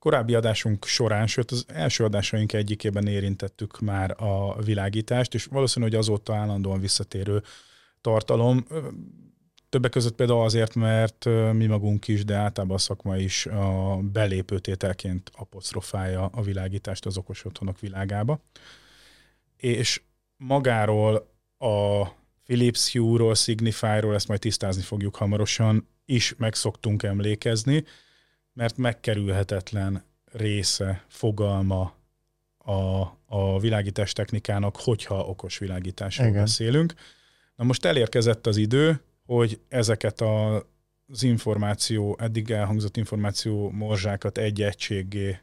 Korábbi adásunk során, sőt az első adásaink egyikében érintettük már a világítást, és valószínű, hogy azóta állandóan visszatérő tartalom. Többek között például azért, mert mi magunk is, de általában a szakma is a belépőtételként apostrofálja a világítást az okos otthonok világába. És magáról a Philips Hue-ról, Signify-ról, ezt majd tisztázni fogjuk hamarosan, is meg szoktunk emlékezni, mert megkerülhetetlen része, fogalma a világítás technikának, hogyha okos világításról igen. beszélünk. Na most elérkezett az idő, hogy ezeket az információ, eddig elhangzott információ morzsákat egy egységgé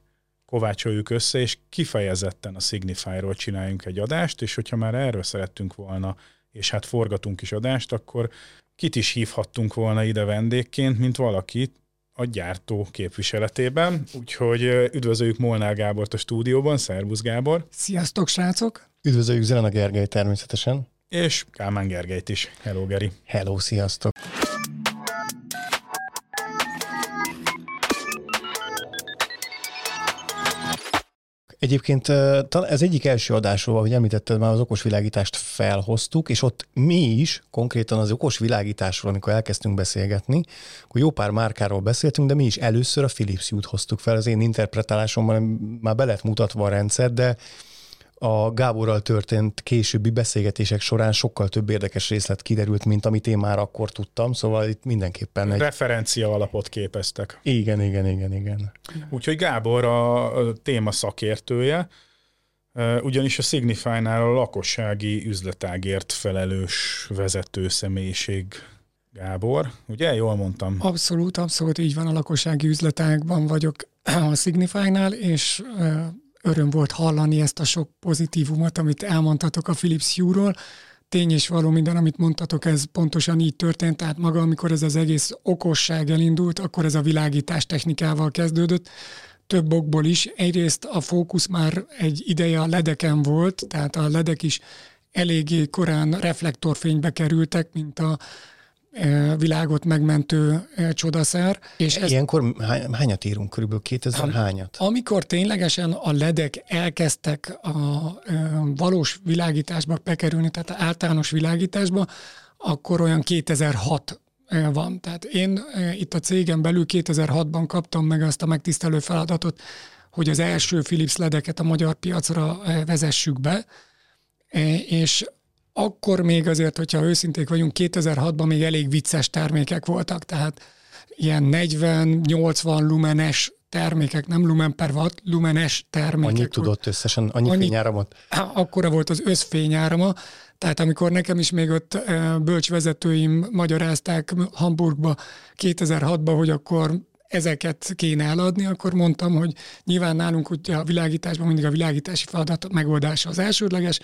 kovácsoljuk össze, és kifejezetten a Signify-ról csináljunk egy adást, és hogyha már erről szerettünk volna, és hát forgatunk is adást, akkor kit is hívhattunk volna ide vendégként, mint valakit a gyártó képviseletében. Úgyhogy üdvözöljük Molnár Gábort a stúdióban. Szervusz, Gábor! Sziasztok, srácok! Üdvözöljük Zelena Gergely természetesen. És Kálmán Gergelyt is. Hello, Geri! Hello, sziasztok! Egyébként ez egyik első adásról, ahogy említetted, már az okos világítást felhoztuk, és ott mi is konkrétan az okos világításról, amikor elkezdtünk beszélgetni, akkor jó pár márkáról beszéltünk, de mi is először a Philips Hue-t hoztuk fel. Az én interpretálásomban már be lett mutatva a rendszer, de a Gáborral történt későbbi beszélgetések során sokkal több érdekes részlet kiderült, mint amit én már akkor tudtam, szóval itt mindenképpen egy... referencia alapot képeztek. Igen. Úgyhogy Gábor a téma szakértője, ugyanis a Signify-nál a lakossági üzletágért felelős vezető személyiség. Gábor, ugye? Jól mondtam. Abszolút, így van, a lakossági üzletágban vagyok a Signify-nál, és... öröm volt hallani ezt a sok pozitívumot, amit elmondtatok a Philips Hue-ról. Tény és való minden, amit mondtatok, ez pontosan így történt, tehát maga, amikor ez az egész okosság elindult, akkor ez a világítás technikával kezdődött. Több okból is. Egyrészt a fókusz már egy ideje a ledeken volt, tehát a ledek is eléggé korán reflektorfénybe kerültek, mint a világot megmentő csodaszer. És ilyenkor hányat írunk? Körülbelül 2000 hányat? Amikor ténylegesen a ledek elkezdtek a valós világításba bekerülni, tehát általános világításba, akkor olyan 2006 van. Tehát én itt a cégen belül 2006-ban kaptam meg azt a megtisztelő feladatot, hogy az első Philips ledeket a magyar piacra vezessük be, és akkor még azért, hogyha őszinték vagyunk, 2006-ban még elég vicces termékek voltak, tehát ilyen 40-80 lumenes termékek, nem lumen per watt, lumenes termékek. Annyit tudott összesen, annyi fényáramot? Akkora volt az összfényárama, tehát amikor nekem is még ott bölcsvezetőim magyarázták Hamburgba 2006-ban, hogy akkor ezeket kéne eladni, akkor mondtam, hogy nyilván nálunk ugye a világításban mindig a világítási feladat megoldása az elsődleges,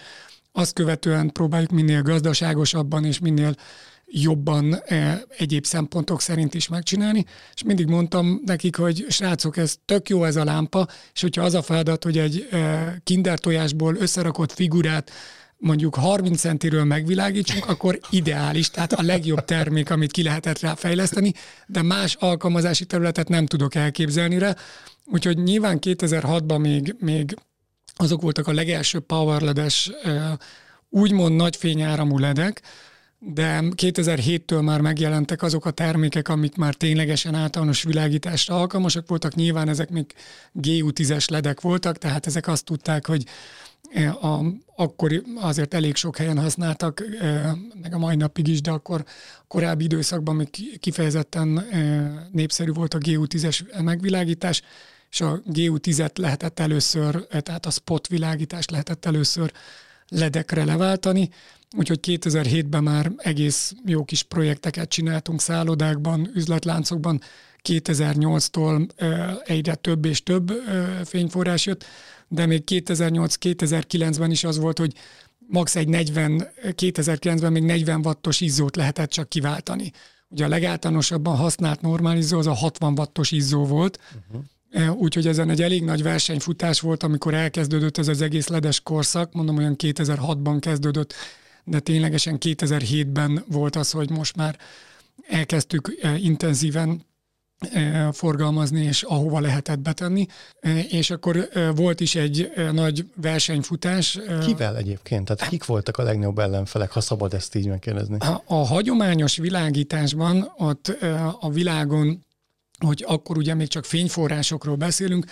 azt követően próbáljuk minél gazdaságosabban és minél jobban egyéb szempontok szerint is megcsinálni, és mindig mondtam nekik, hogy srácok, ez tök jó ez a lámpa, és hogyha az a feladat, hogy egy kinder tojásból összerakott figurát mondjuk 30 centiről megvilágítsunk, akkor ideális, tehát a legjobb termék, amit ki lehetett rá fejleszteni, de más alkalmazási területet nem tudok elképzelni rá, úgyhogy nyilván 2006-ban még azok voltak a legelső powerledes, úgymond nagy fényáramú ledek, de 2007-től már megjelentek azok a termékek, amik már ténylegesen általános világításra alkalmasak voltak. Nyilván ezek még GU10-es ledek voltak, tehát ezek azt tudták, hogy akkor azért elég sok helyen használtak, meg a mai napig is, de akkor korábbi időszakban még kifejezetten népszerű volt a GU10-es megvilágítás, és a GU10-et lehetett először, tehát a spot világítást lehetett először ledekre leváltani, úgyhogy 2007-ben már egész jó kis projekteket csináltunk szállodákban, üzletláncokban, 2008-tól egyre több és több fényforrás jött, de még 2008-2009-ben is az volt, hogy max. 2009-ben még 40 wattos izzót lehetett csak kiváltani. Ugye a legáltalánosabban használt normál izzó az a 60 wattos izzó volt, úgyhogy ezen egy elég nagy versenyfutás volt, amikor elkezdődött ez az egész ledes korszak, mondom olyan 2006-ban kezdődött, de ténylegesen 2007-ben volt az, hogy most már elkezdtük intenzíven forgalmazni, és ahova lehetett betenni. És akkor volt is egy nagy versenyfutás. Kivel egyébként? Tehát kik voltak a legnagyobb ellenfelek, ha szabad ezt így megkérdezni? A hagyományos világításban, ott a világon, hogy akkor ugye még csak fényforrásokról beszélünk,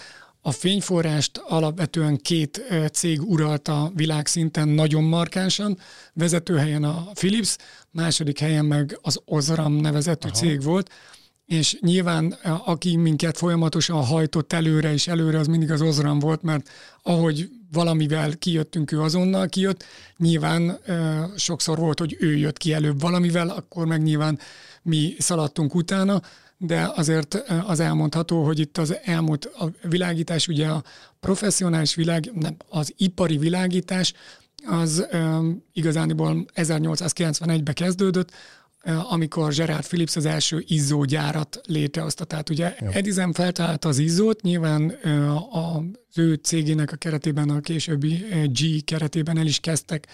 a fényforrást alapvetően két cég uralta világszinten nagyon markánsan. Vezető helyen a Philips, második helyen meg az Osram nevezetű cég volt, és nyilván aki minket folyamatosan hajtott előre és előre, az mindig az Osram volt, mert ahogy valamivel kijöttünk, ő azonnal kijött, nyilván sokszor volt, hogy ő jött ki előbb valamivel, akkor meg nyilván mi szaladtunk utána, de azért az elmondható, hogy itt az elmúlt a világítás, ugye a professzionális az ipari világítás, az igazániból 1891-ben kezdődött, amikor Gerard Philips az első izzógyárat létrehozta. Tehát ugye Edison feltalálta az izzót, nyilván az ő cégének a keretében, a későbbi GE keretében el is kezdtek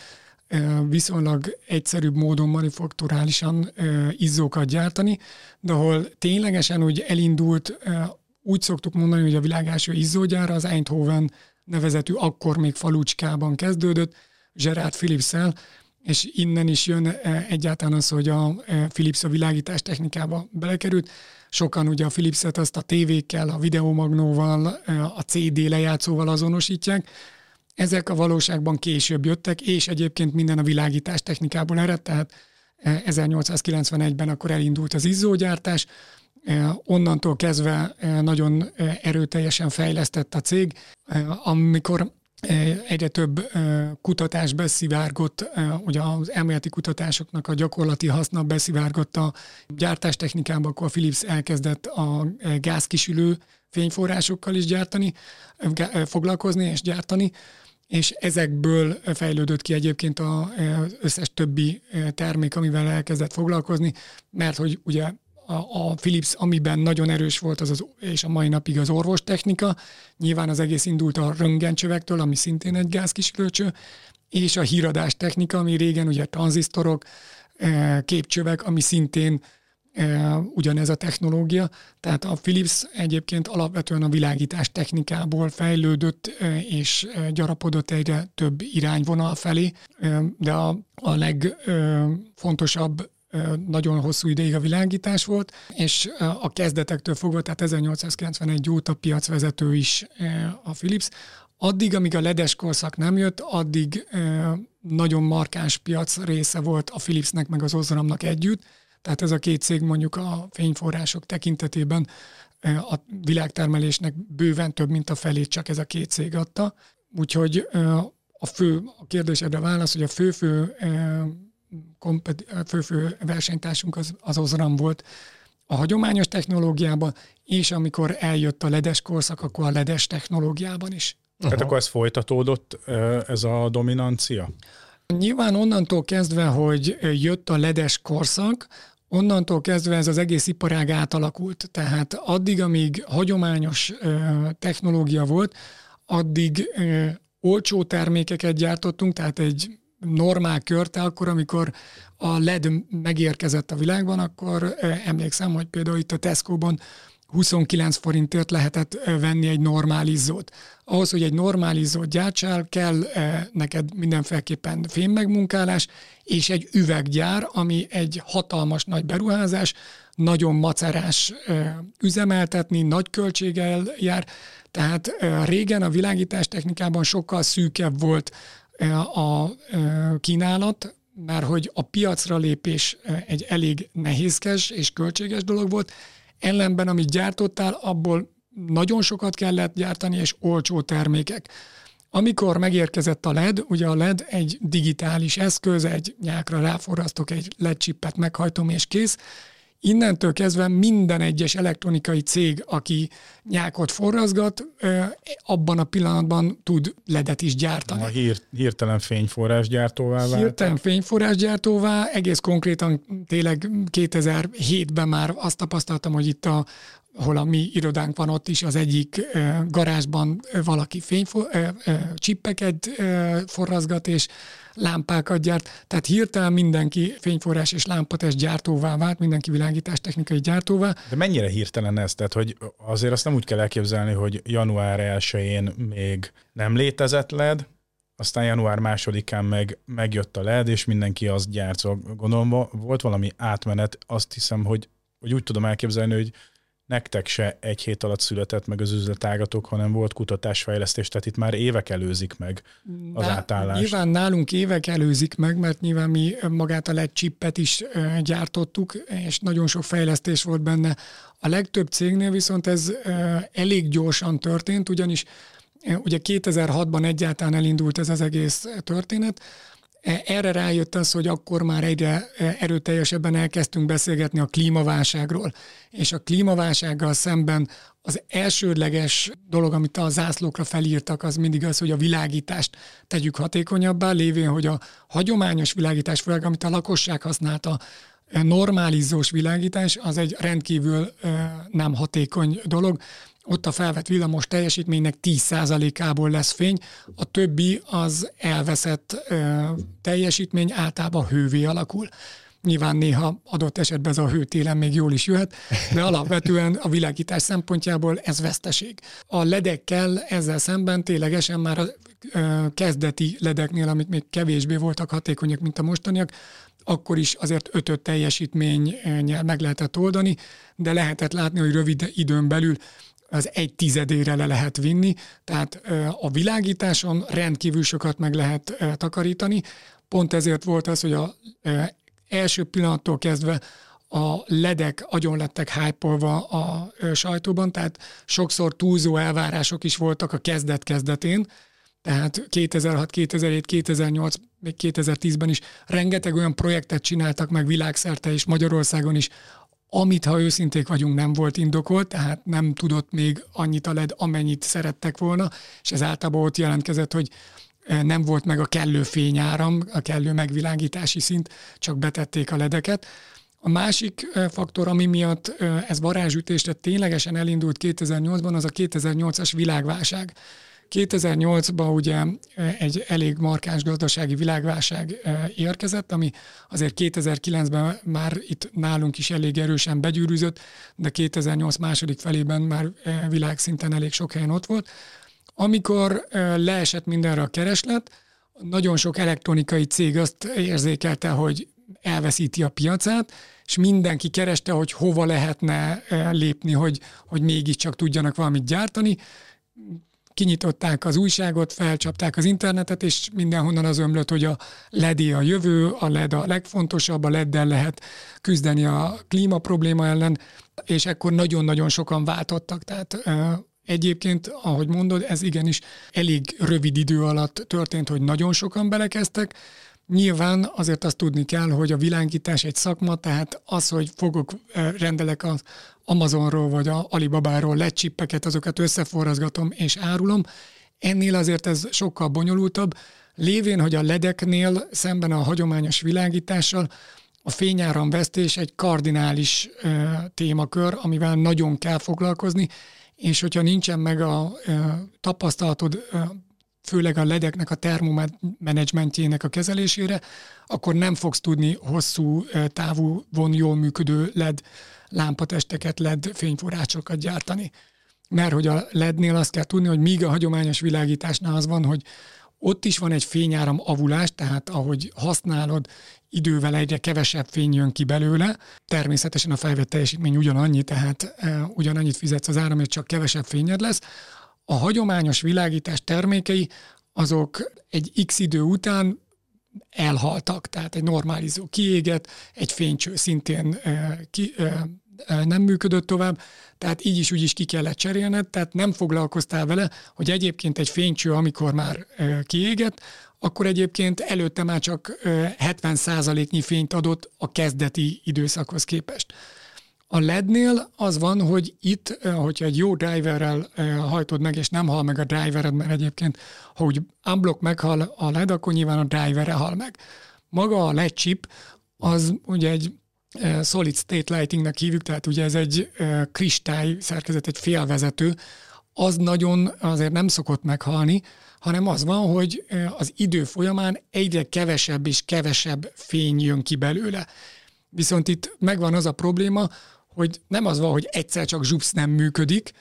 viszonylag egyszerűbb módon manufakturálisan izzókat gyártani, de ahol ténylegesen úgy elindult, úgy szoktuk mondani, hogy a világ első izzógyára az Eindhoven nevezetű, akkor még falucskában kezdődött, Gerard Philipssel, és innen is jön egyáltalán az, hogy a Philips a világítás technikába belekerült. Sokan ugye a Philipset azt a tévékkel, a videomagnóval, a CD lejátszóval azonosítják. Ezek a valóságban később jöttek, és egyébként minden a világítás technikából eredt, tehát 1891-ben akkor elindult az izzógyártás, onnantól kezdve nagyon erőteljesen fejlesztett a cég, amikor egyre több kutatás beszivárgott, ugye az elméleti kutatásoknak a gyakorlati haszna beszivárgott a gyártástechnikába, akkor a Philips elkezdett a gázkisülő fényforrásokkal is foglalkozni és gyártani, és ezekből fejlődött ki egyébként az összes többi termék, amivel elkezdett foglalkozni, mert hogy ugye a Philips, amiben nagyon erős volt, és a mai napig az orvostechnika, nyilván az egész indult a röntgencsövektől, ami szintén egy gázkisülőcső, és a híradástechnika, ami régen ugye tranzisztorok, képcsövek, ami szintén ugyanez a technológia. Tehát a Philips egyébként alapvetően a világítás technikából fejlődött, és gyarapodott egyre több irányvonal felé, de a legfontosabb nagyon hosszú ideig a világítás volt, és a kezdetektől fogva, tehát 1891 óta piacvezető is a Philips. Addig, amíg a ledes korszak nem jött, addig nagyon markáns piac része volt a Philipsnek meg az Osramnak együtt, tehát ez a két cég mondjuk a fényforrások tekintetében a világtermelésnek bőven több, mint a felét csak ez a két cég adta. Úgyhogy a kérdésedre válasz, hogy a fő versenytársunk az Osram volt a hagyományos technológiában, és amikor eljött a ledes korszak, akkor a ledes technológiában is. Tehát akkor ez folytatódott, ez a dominancia? Nyilván onnantól kezdve, hogy jött a ledes korszak, onnantól kezdve ez az egész iparág átalakult. Tehát addig, amíg hagyományos technológia volt, addig olcsó termékeket gyártottunk, tehát egy normál körte, akkor amikor a LED megérkezett a világban, akkor emlékszem, hogy például itt a Tesco-ban 29 forintért lehetett venni egy normál izzót. Ahhoz, hogy egy normál izzót gyártsál, kell neked mindenféleképpen fémmegmunkálás, és egy üveggyár, ami egy hatalmas nagy beruházás, nagyon macerás üzemeltetni, nagy költséggel jár. Tehát régen a világítás technikában sokkal szűkebb volt a kínálat, mert hogy a piacra lépés egy elég nehézkes és költséges dolog volt, ellenben amit gyártottál, abból nagyon sokat kellett gyártani, és olcsó termékek. Amikor megérkezett a LED, ugye a LED egy digitális eszköz, egy nyákra ráforrasztok, egy LED chipet meghajtom és kész. Innentől kezdve minden egyes elektronikai cég, aki nyákot forraszgat, abban a pillanatban tud ledet is gyártani. A hirtelen fényforrásgyártóvá vált. Hirtelen fényforrásgyártóvá, egész konkrétan tényleg 2007-ben már azt tapasztaltam, hogy itt a ahol a mi irodánk van, ott is az egyik garázsban valaki csíppeket forrazgat és lámpákat gyárt. Tehát hirtelen mindenki fényforrás és lámpatest gyártóvá vált, mindenki világítástechnikai gyártóvá. De mennyire hirtelen ez? Tehát, hogy azért azt nem úgy kell elképzelni, hogy január 1-én még nem létezett LED, aztán január 2-án megjött a LED, és mindenki azt gyárt. Gondolom, volt valami átmenet, azt hiszem, hogy úgy tudom elképzelni, hogy nektek se egy hét alatt született meg az üzletágatok, hanem volt kutatásfejlesztés, tehát itt már évek előzik meg az átállás. Nyilván nálunk évek előzik meg, mert nyilván mi magát a LED chipet is gyártottuk, és nagyon sok fejlesztés volt benne. A legtöbb cégnél viszont ez elég gyorsan történt, ugyanis ugye 2006-ban egyáltalán elindult ez az egész történet. Erre rájött az, hogy akkor már egyre erőteljesebben elkezdtünk beszélgetni a klímaválságról. És a klímaválsággal szemben az elsődleges dolog, amit a zászlókra felírtak, az mindig az, hogy a világítást tegyük hatékonyabbá, lévén, hogy a hagyományos világítás, főleg amit a lakosság használt, a normálízzós világítás, az egy rendkívül nem hatékony dolog. Ott a felvett villamos teljesítménynek 10%-ából lesz fény, a többi az elveszett teljesítmény, általában hővé alakul. Nyilván néha adott esetben ez a hő télen még jól is jöhet, de alapvetően a világítás szempontjából ez veszteség. A ledekkel ezzel szemben ténylegesen már a kezdeti ledeknél, amit még kevésbé voltak hatékonyak, mint a mostaniak, akkor is azért 5-5 teljesítménnyel meg lehetett oldani, de lehetett látni, hogy rövid időn belül az 1/10-ére le lehet vinni, tehát a világításon rendkívül sokat meg lehet takarítani. Pont ezért volt az, hogy az első pillanattól kezdve a ledek agyon lettek hype-olva a sajtóban, tehát sokszor túlzó elvárások is voltak a kezdet-kezdetén, tehát 2006, 2007, 2008, még 2010-ben is rengeteg olyan projektet csináltak meg világszerte és Magyarországon is, amit, ha őszinték vagyunk, nem volt indokolt, tehát nem tudott még annyit a LED, amennyit szerettek volna, és ez általában ott jelentkezett, hogy nem volt meg a kellő fényáram, a kellő megvilágítási szint, csak betették a ledeket. A másik faktor, ami miatt ez varázsütésre ténylegesen elindult 2008-ban, az a 2008-as világválság. 2008-ban ugye egy elég markáns gazdasági világválság érkezett, ami azért 2009-ben már itt nálunk is elég erősen begyűrűzött, de 2008 második felében már világszinten elég sok helyen ott volt. Amikor leesett mindenre a kereslet, nagyon sok elektronikai cég azt érzékelte, hogy elveszíti a piacát, és mindenki kereste, hogy hova lehetne lépni, hogy mégiscsak tudjanak valamit gyártani. Kinyitották az újságot, felcsapták az internetet, és mindenhonnan az ömlött, hogy a LED-é a jövő, a LED a legfontosabb, a LED-del lehet küzdeni a klíma probléma ellen, és ekkor nagyon-nagyon sokan váltottak. Tehát egyébként, ahogy mondod, ez igenis elég rövid idő alatt történt, hogy nagyon sokan belekezdtek. Nyilván azért azt tudni kell, hogy a világítás egy szakma, tehát az, hogy rendelek az Amazonról vagy az Alibabáról LED chipeket, azokat összeforrazgatom és árulom. Ennél azért ez sokkal bonyolultabb, lévén, hogy a ledeknél szemben a hagyományos világítással a fényáramvesztés egy kardinális témakör, amivel nagyon kell foglalkozni, és hogyha nincsen meg a tapasztalatod, főleg a ledeknek a termomenedzsmentjének a kezelésére, akkor nem fogsz tudni hosszú távú jól működő LED lámpatesteket, LED fényforrásokat gyártani. Mert hogy a LED-nél azt kell tudni, hogy míg a hagyományos világításnál az van, hogy ott is van egy fényáram avulás, tehát ahogy használod, idővel egyre kevesebb fény jön ki belőle. Természetesen a felvett teljesítmény ugyanannyi, tehát ugyanannyit fizetsz az áramért, csak kevesebb fényed lesz. A hagyományos világítás termékei azok egy x idő után elhaltak, tehát egy normálizó kiégett, egy fénycső szintén nem működött tovább, tehát így is úgy is ki kellett cserélned, tehát nem foglalkoztál vele, hogy egyébként egy fénycső, amikor már kiégett, akkor egyébként előtte már csak 70%-nyi fényt adott a kezdeti időszakhoz képest. A LED-nél az van, hogy itt, hogyha egy jó driverrel hajtod meg, és nem hal meg a drivered, mert egyébként, ha úgy unblock meghal a LED, akkor nyilván a driverre hal meg. Maga a LED chip, az ugye egy solid state lightingnek hívjuk, tehát ugye ez egy kristály szerkezet, egy félvezető, az nagyon azért nem szokott meghalni, hanem az van, hogy az idő folyamán egyre kevesebb és kevesebb fény jön ki belőle. Viszont itt megvan az a probléma, hogy nem az van, hogy egyszer csak zsupsz nem működik,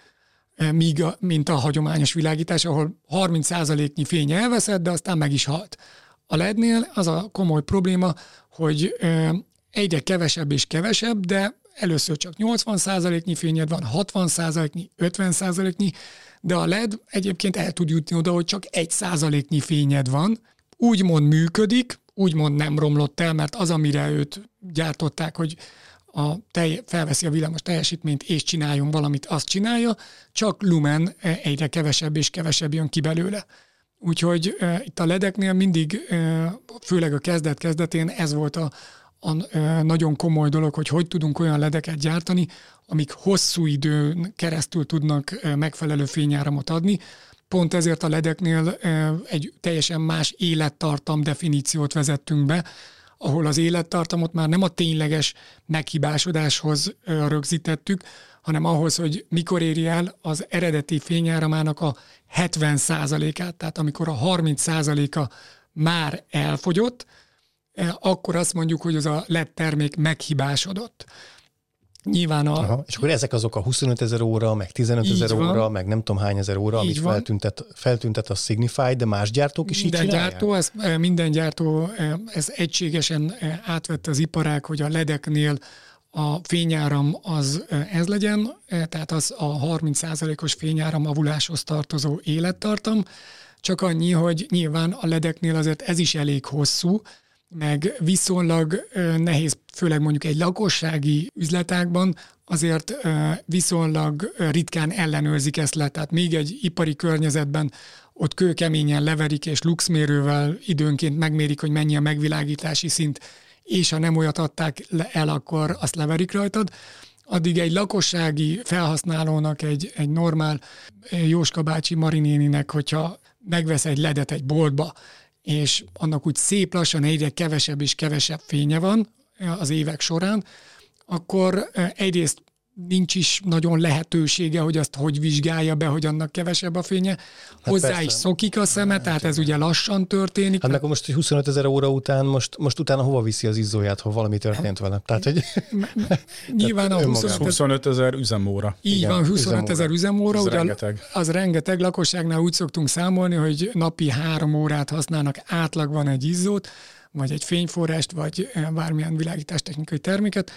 mint a hagyományos világítás, ahol 30%-nyi fény elveszett, de aztán meg is halt. A LED-nél az a komoly probléma, hogy egyre kevesebb és kevesebb, de először csak 80%-nyi fényed van, 60%-nyi, 50%-nyi, de a LED egyébként el tud jutni oda, hogy csak 1%-nyi fényed van. Úgymond működik, úgymond nem romlott el, mert az, amire őt gyártották, hogy felveszi a villamos teljesítményt és csináljon valamit, azt csinálja, csak lumen egyre kevesebb és kevesebb jön ki belőle. Úgyhogy itt a LED-eknél mindig, főleg a kezdet-kezdetén ez volt a nagyon komoly dolog, hogy tudunk olyan LED-eket gyártani, amik hosszú időn keresztül tudnak megfelelő fényáramot adni. Pont ezért a LED-eknél egy teljesen más élettartam definíciót vezettünk be, ahol az élettartamot már nem a tényleges meghibásodáshoz rögzítettük, hanem ahhoz, hogy mikor éri el az eredeti fényáramának a 70%-át, tehát amikor a 30%-a már elfogyott, akkor azt mondjuk, hogy az a LED termék meghibásodott. Nyilván és akkor ezek azok a 25 000 óra, meg 15 000 óra, meg nem tudom hány ezer óra, amit feltüntet a Signify, de más gyártók is így csinálják? Minden gyártó, ez egységesen átvette az iparág, hogy a LED-eknél a fényáram az ez legyen, tehát az a 30%-os fényáram avuláshoz tartozó élettartam, csak annyi, hogy nyilván a LED-eknél azért ez is elég hosszú, meg viszonylag nehéz, főleg mondjuk egy lakossági üzletágban, azért viszonylag ritkán ellenőrzik ezt le. Tehát még egy ipari környezetben ott kőkeményen leverik, és luxmérővel időnként megmérik, hogy mennyi a megvilágítási szint, és ha nem olyat adták el, akkor azt leverik rajtad. Addig egy lakossági felhasználónak, egy normál Jóska bácsi, Mari néninek, hogyha megvesz egy ledet egy boltba, és annak úgy szép lassan egyre kevesebb és kevesebb fénye van az évek során, akkor egyrészt nincs is nagyon lehetősége, hogy azt hogy vizsgálja be, hogy annak kevesebb a fénye. Hozzá is szokik a szeme, tehát ez ugye lassan történik. Hát meg most 25 000 óra után, most utána hova viszi az izzóját, ha valami történt vele? Tehát, hogy... Nyilván a 25 000 üzemóra. Így van, 25 000 üzemóra. Az rengeteg. Az rengeteg. Lakosságnál úgy szoktunk számolni, hogy napi 3 órát használnak átlagban egy izzót, vagy egy fényforrást, vagy bármilyen világítástechnikai terméket,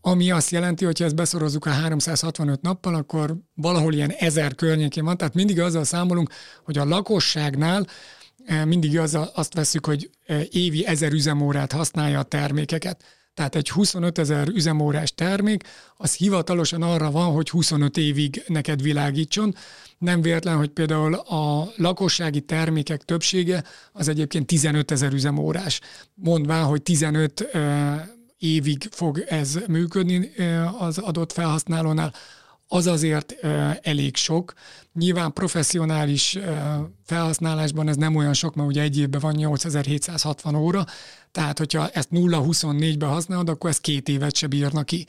ami azt jelenti, hogyha ezt beszorozzuk a 365 nappal, akkor valahol ilyen 1000 környékén van, tehát mindig azzal számolunk, hogy a lakosságnál mindig azt vesszük, hogy évi 1000 üzemórát használja a termékeket. Tehát egy 25 000 üzemórás termék, az hivatalosan arra van, hogy 25 évig neked világítson. Nem véletlen, hogy például a lakossági termékek többsége az egyébként 15 000 üzemórás. Mondván, hogy 15 évig fog ez működni az adott felhasználónál, az azért elég sok. Nyilván professzionális felhasználásban ez nem olyan sok, mert ugye egy évben van 8760 óra, tehát hogyha ezt 0-24-ben használod, akkor ez 2 évet se bírna ki.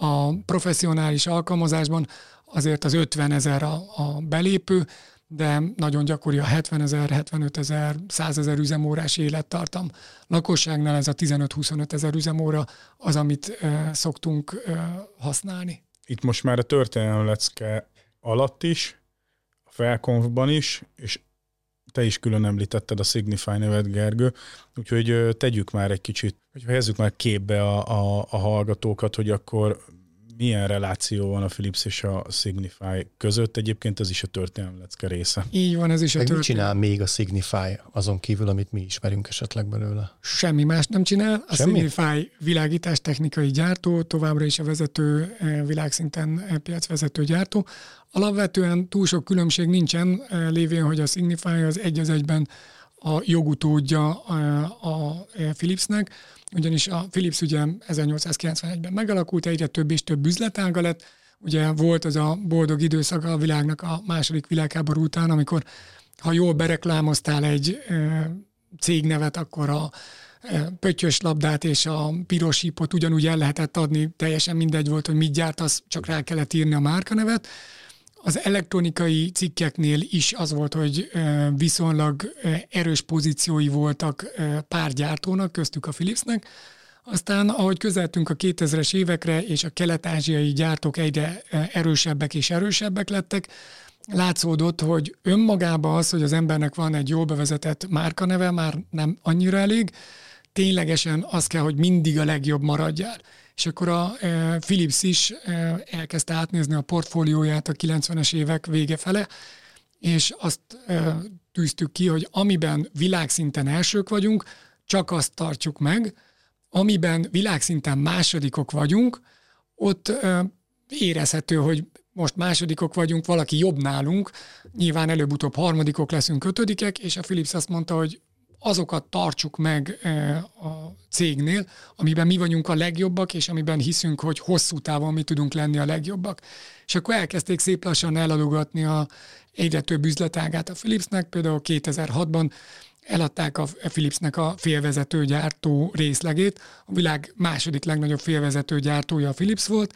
A professzionális alkalmazásban azért az 50 000 a belépő, de nagyon gyakori a 70 000, 75 000, 100 000 üzemórás élettartam. Lakosságnál ez a 15-25 000 üzemóra az, amit szoktunk használni. Itt most már a történelemlecke alatt is, a Felkonfban is, és te is külön említetted a Signify nevet, Gergő, úgyhogy tegyük már egy kicsit, hogy helyezzük már képbe a hallgatókat, hogy akkor milyen reláció van a Philips és a Signify között? Egyébként ez is a történelemlecke része. Így van, ez is a történelemlecke. Mit csinál még a Signify azon kívül, amit mi ismerünk esetleg belőle? Semmi más nem csinál. A Signify világítástechnikai gyártó, továbbra is a vezető, világszinten piacvezető gyártó. Alapvetően túl sok különbség nincsen, lévén, hogy a Signify az egy az egyben a jogutódja a Philipsnek, ugyanis a Philips ugye 1891-ben megalakult, egyre több és több üzletága lett. Ugye volt az a boldog időszaka a világnak a második világháború után, amikor ha jól bereklámoztál egy cégnevet, akkor a pöttyös labdát és a piros hípot ugyanúgy el lehetett adni, teljesen mindegy volt, hogy mit gyártasz, csak rá kellett írni a márkanevet. Az elektronikai cikkeknél is az volt, hogy viszonylag erős pozíciói voltak pár gyártónak, köztük a Philipsnek. Aztán, ahogy közeltünk a 2000-es évekre, és a kelet-ázsiai gyártók egyre erősebbek és erősebbek lettek, látszódott, hogy önmagában az, hogy az embernek van egy jól bevezetett márkaneve, már nem annyira elég, ténylegesen az kell, hogy mindig a legjobb maradjál. És akkor a Philips is elkezdte átnézni a portfólióját a 90-es évek vége fele, és azt tűztük ki, hogy amiben világszinten elsők vagyunk, csak azt tartjuk meg, amiben világszinten másodikok vagyunk, ott érezhető, hogy most másodikok vagyunk, valaki jobb nálunk, nyilván előbb-utóbb harmadikok leszünk, ötödikek, és a Philips azt mondta, hogy azokat tartsuk meg a cégnél, amiben mi vagyunk a legjobbak, és amiben hiszünk, hogy hosszú távon mi tudunk lenni a legjobbak. És akkor elkezdték szép lassan elalugatni egyre több üzletágát a Philipsnek, például 2006-ban eladták a Philipsnek a félvezetőgyártó részlegét, a világ második legnagyobb félvezetőgyártója a Philips volt,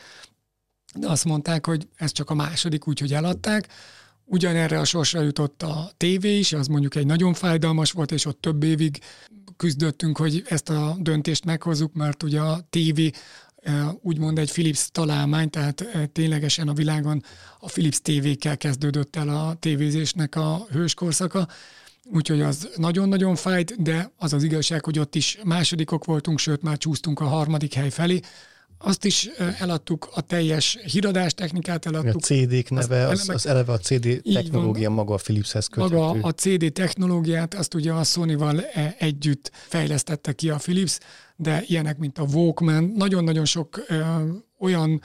de azt mondták, hogy ez csak a második, úgyhogy eladták. Ugyanerre a sorsra jutott a tévé is, az mondjuk egy nagyon fájdalmas volt, és ott több évig küzdöttünk, hogy ezt a döntést meghozzuk, mert ugye a tévé úgymond egy Philips találmány, tehát ténylegesen a világon a Philips tévékkel kezdődött el a tévézésnek a hőskorszaka, úgyhogy az nagyon-nagyon fájt, de az az igazság, hogy ott is másodikok voltunk, sőt már csúsztunk a harmadik hely felé. Azt is eladtuk, a teljes híradástechnikát eladtuk. A CD-k neve, az eleve a CD technológia maga a Philipshez köthető. Maga a CD technológiát, azt ugye a Sony-val együtt fejlesztette ki a Philips, de ilyenek, mint a Walkman, nagyon-nagyon sok olyan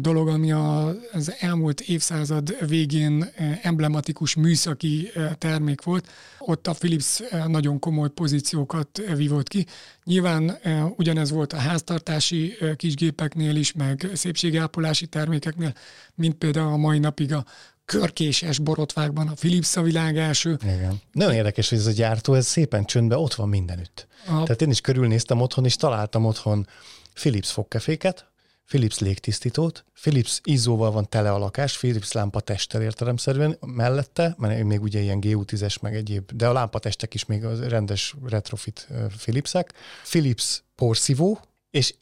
dolog, ami az elmúlt évszázad végén emblematikus műszaki termék volt. Ott a Philips nagyon komoly pozíciókat vívott ki. Nyilván ugyanez volt a háztartási kisgépeknél is, meg szépségápolási termékeknél, mint például a mai napig a körkéses borotvákban a Philips a világ első. Igen. Nagyon érdekes, hogy ez a gyártó, ez szépen csöndben ott van mindenütt. Tehát én is körülnéztem otthon, és találtam otthon Philips fogkeféket, Philips légtisztítót, Philips izzóval van tele a lakás, Philips lámpatesttel értelemszerűen mellette, mert még ugye ilyen GU10-es meg egyéb, de a lámpatestek is még az rendes retrofit Philipsek, Philips porszívó, és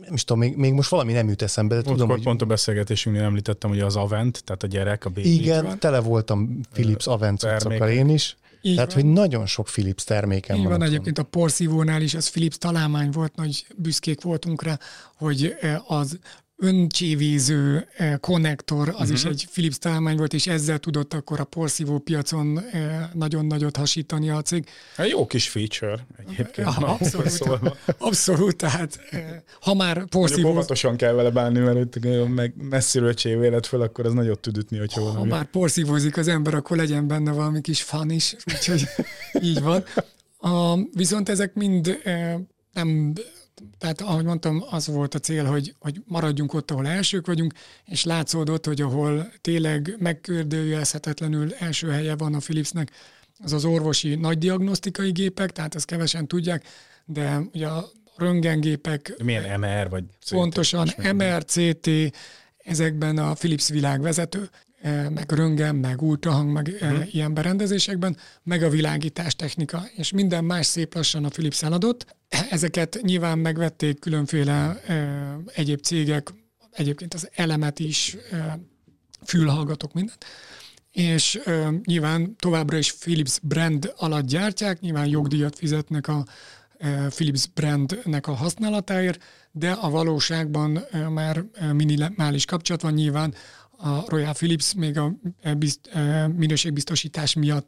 nem is tudom, még most valami nem jut eszembe. Pont a beszélgetésünknél említettem, hogy az Avent, tehát a gyerek, a baby. Igen, tele voltam Philips Avent cuccokkal én is. Így tehát, van. Hogy nagyon sok Philips terméken van. Így van, egyébként a porszívónál is, ez Philips találmány volt, nagy büszkék voltunk rá, hogy az öncsévéző konnektor, az is egy Philips találmány volt, és ezzel tudott akkor a porszívó piacon nagyon nagyot hasítani a cég. Hát jó kis feature egyébként. Abszolút, tehát ha már porszívó... Óvatosan kell vele bánni, mert meg messziről csévéled fel, akkor az nagyot tud ütni, hogyha valami. Ha már porszívózik az ember, akkor legyen benne valami kis fan is, úgyhogy így van. Viszont ezek mind nem... Tehát, ahogy mondtam, az volt a cél, hogy maradjunk ott, ahol elsők vagyunk, és látszódott, hogy ahol tényleg megkérdőjelezhetetlenül első helye van a Philipsnek, az az orvosi nagy diagnosztikai gépek, tehát ezt kevesen tudják, de ugye a röntgengépek... Milyen MR vagy CT? Pontosan, MR, CT, ezekben a Philips világvezető, meg röntgen, meg ultrahang, meg ilyen berendezésekben, meg a világítás technika, és minden más szép lassan a Philips eladott. Ezeket nyilván megvették különféle egyéb cégek, egyébként az elemet is, fülhallgatók, mindent, és nyilván továbbra is Philips brand alatt gyártják, nyilván jogdíjat fizetnek a Philips brandnek a használatáért, de a valóságban már minimális kapcsolat van, nyilván a Royal Philips még a minőségbiztosítás miatt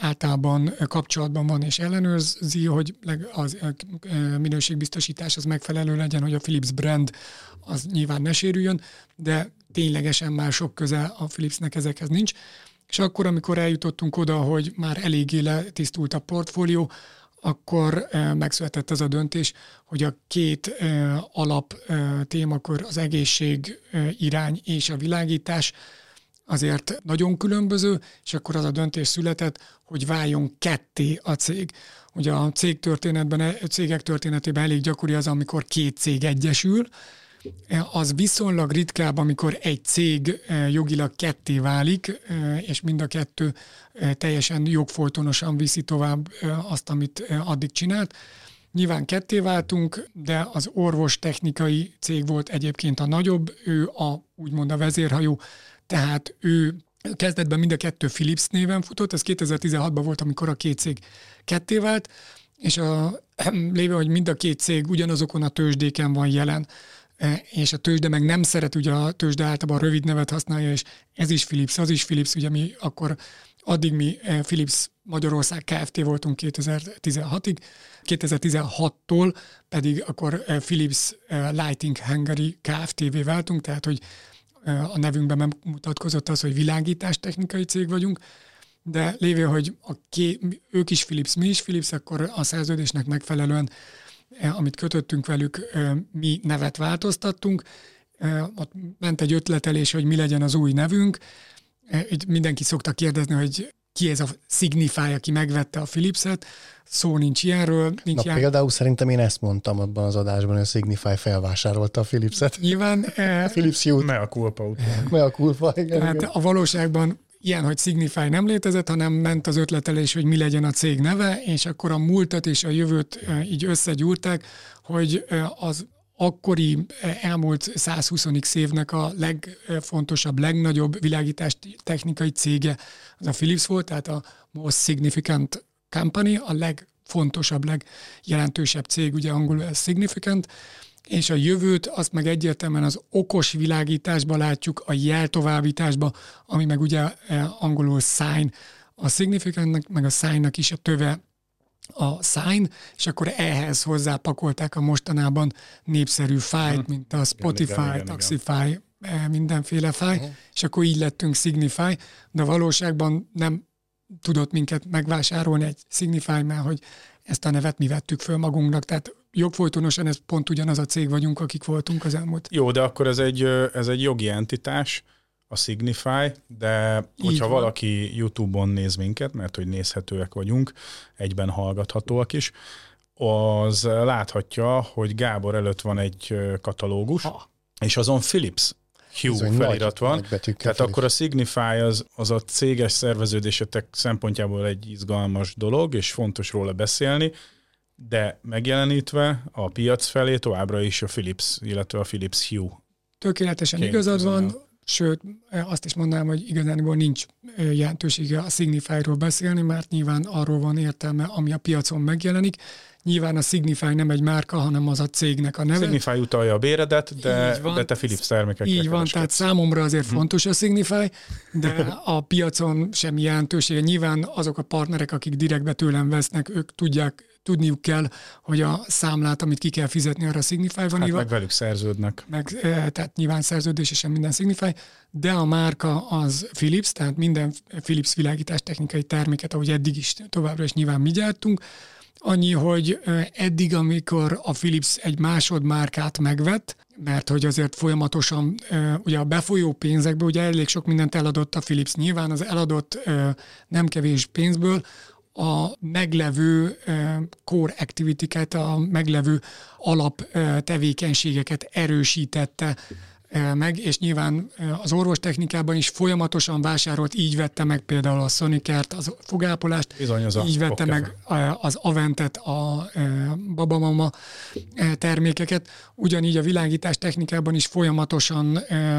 általában kapcsolatban van és ellenőrzi, hogy az minőségbiztosítás az megfelelő legyen, hogy a Philips brand az nyilván ne sérüljön, de ténylegesen már sok köze a Philipsnek ezekhez nincs. És akkor, amikor eljutottunk oda, hogy már eléggé letisztult a portfólió, akkor megszületett ez a döntés, hogy a két alap témakör, az egészség irány és a világítás, azért nagyon különböző, és akkor az a döntés született, hogy váljon ketté a cég. Ugye a cégek történetében elég gyakori az, amikor két cég egyesül, az viszonylag ritkább, amikor egy cég jogilag ketté válik, és mind a kettő teljesen jogfolytonosan viszi tovább azt, amit addig csinált. Nyilván ketté váltunk, de az orvostechnikai cég volt egyébként a nagyobb, ő úgymond a vezérhajó, tehát ő kezdetben mind a kettő Philips néven futott, ez 2016-ban volt, amikor a két cég ketté vált, és lévő, hogy mind a két cég ugyanazokon a tőzsdéken van jelen, és a tőzsde meg nem szeret, ugye a tőzsde általában rövid nevet használja, és ez is Philips, az is Philips, ugye addig mi Philips Magyarország Kft. Voltunk 2016-ig, 2016-tól pedig akkor Philips Lighting Hungary Kft.-vé váltunk, tehát hogy a nevünkben nem mutatkozott az, hogy világítástechnikai cég vagyunk, de lévő, hogy ők is Philips, mi is Philips, akkor a szerződésnek megfelelően, amit kötöttünk velük, mi nevet változtattunk. Ott ment egy ötletelés, hogy mi legyen az új nevünk. Itt mindenki szokta kérdezni, hogy ki ez a Signify, aki megvette a Philips-et. Szó nincs ilyenről. Például szerintem én ezt mondtam abban az adásban, hogy a Signify felvásárolta a Philips-et. Nyilván. Philips Hue. Mea culpa után. Mea culpa, igen. Hát a valóságban ilyen, hogy Signify nem létezett, hanem ment az ötletelés, hogy mi legyen a cég neve, és akkor a múltat és a jövőt így összegyúrták, hogy az akkori elmúlt 120 évnek a legfontosabb, legnagyobb világítástechnikai cége az a Philips volt, tehát a Most Significant Company, a legfontosabb, legjelentősebb cég, ugye angolul Significant, és a jövőt azt meg egyértelműen az okos világításba látjuk, a jeltovábbításba, ami meg ugye angolul sign, a Significantnek, meg a signnak is a töve a sign, és akkor ehhez hozzápakolták a mostanában népszerű fájt, mint a Spotify, igen, Taxify, mindenféle fáj, és akkor így lettünk Signify, de valóságban nem tudott minket megvásárolni egy Signify, mert hogy ezt a nevet mi vettük föl magunknak, tehát jogfolytonosan ez pont ugyanaz a cég vagyunk, akik voltunk az elmúlt. Jó, de akkor ez egy jogi entitás, a Signify, de hogyha valaki YouTube-on néz minket, mert hogy nézhetőek vagyunk, egyben hallgathatóak is, az láthatja, hogy Gábor előtt van egy katalógus, és azon Philips Hue felirat van. Tehát akkor a Signify az a céges szerveződésetek szempontjából egy izgalmas dolog, és fontos róla beszélni, de megjelenítve a piac felé továbbra is a Philips, illetve a Philips Hue. Tökéletesen igazad van. Sőt, azt is mondanám, hogy igazából nincs jelentősége a Signify-ról beszélni, mert nyilván arról van értelme, ami a piacon megjelenik. Nyilván a Signify nem egy márka, hanem az a cégnek a neve. Signify utalja a béredet, de te Philips termékekkel. Így van, tehát számomra azért fontos a Signify, de a piacon semmi jelentősége. Nyilván azok a partnerek, akik direktbe tőlem vesznek, ők tudniuk kell, hogy a számlát, amit ki kell fizetni, arra Signify van. Hát meg velük szerződnek. Tehát nyilván szerződésesen minden Signify, de a márka az Philips, tehát minden Philips világítástechnikai terméket, ahogy eddig is továbbra is nyilván mi gyártunk. Annyi, hogy eddig, amikor a Philips egy másodmárkát megvett, mert hogy azért folyamatosan ugye a befolyó pénzekből ugye elég sok mindent eladott a Philips. Nyilván az eladott nem kevés pénzből a meglevő core activity-ket, a meglevő alap tevékenységeket erősítette meg, és nyilván az orvostechnikában is folyamatosan vásárolt, így vette meg például a Sonicert, az fogápolást, így vette meg az Aventet, a babamama termékeket. Ugyanígy a világítástechnikában is folyamatosan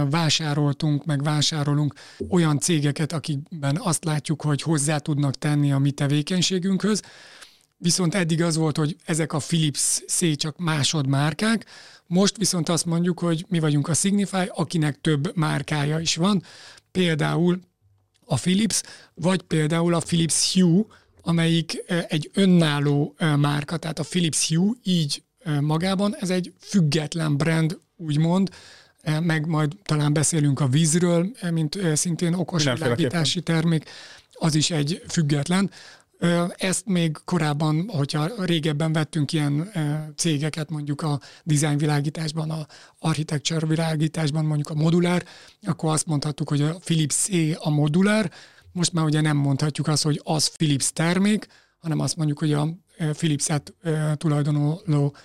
vásároltunk, meg vásárolunk olyan cégeket, akikben azt látjuk, hogy hozzá tudnak tenni a mi tevékenységünkhöz. Viszont eddig az volt, hogy ezek a Philips C csak másodmárkák, most viszont azt mondjuk, hogy mi vagyunk a Signify, akinek több márkája is van, például a Philips, vagy például a Philips Hue, amelyik egy önálló márka, tehát a Philips Hue így magában, ez egy független brand, úgymond, meg majd talán beszélünk a vízről, mint szintén okos világítási termék, az is egy független, Ezt még korábban, hogyha régebben vettünk ilyen cégeket, mondjuk a design világításban, a architecture világításban, mondjuk a modulár, akkor azt mondhattuk, hogy a Philips a modulár. Most már ugye nem mondhatjuk azt, hogy az Philips termék, hanem azt mondjuk, hogy a Philips-et tulajdonoló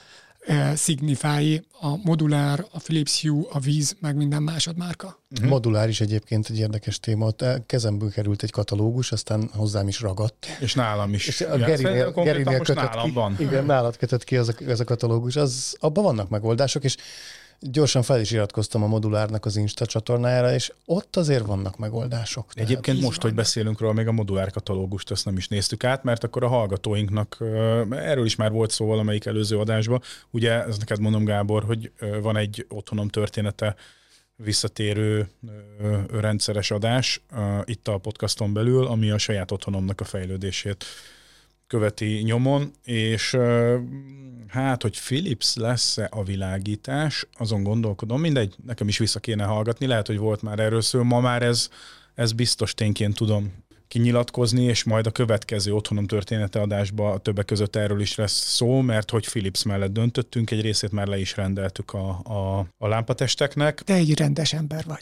Signify, a modulár, a Philips Hue, a Wiz, meg minden másodmárka. Modulár is egyébként egy érdekes téma. Kezemből került egy katalógus, aztán hozzám is ragadt. És nálam is. És a Gerinél kötött ki. Van. Igen, nálad kötött ki ez a katalógus. Abban vannak megoldások, és gyorsan fel is iratkoztam a modulárnak az Insta csatornájára, és ott azért vannak megoldások. Egyébként most, hogy beszélünk róla, még a modulár katalógust azt nem is néztük át, mert akkor a hallgatóinknak, erről is már volt szó valamelyik előző adásban, ugye, ezt neked mondom, Gábor, hogy van egy Otthonom története visszatérő rendszeres adás itt a podcaston belül, ami a saját otthonomnak a fejlődését követi nyomon, és hát, hogy Philips lesz-e a világítás, azon gondolkodom, mindegy, nekem is vissza kéne hallgatni, lehet, hogy volt már erről szó, ma már ez biztos tényként tudom kinyilatkozni, és majd a következő Otthonom története adásban többek között erről is lesz szó, mert hogy Philips mellett döntöttünk, egy részét már le is rendeltük a lámpatesteknek. Te egy rendes ember vagy.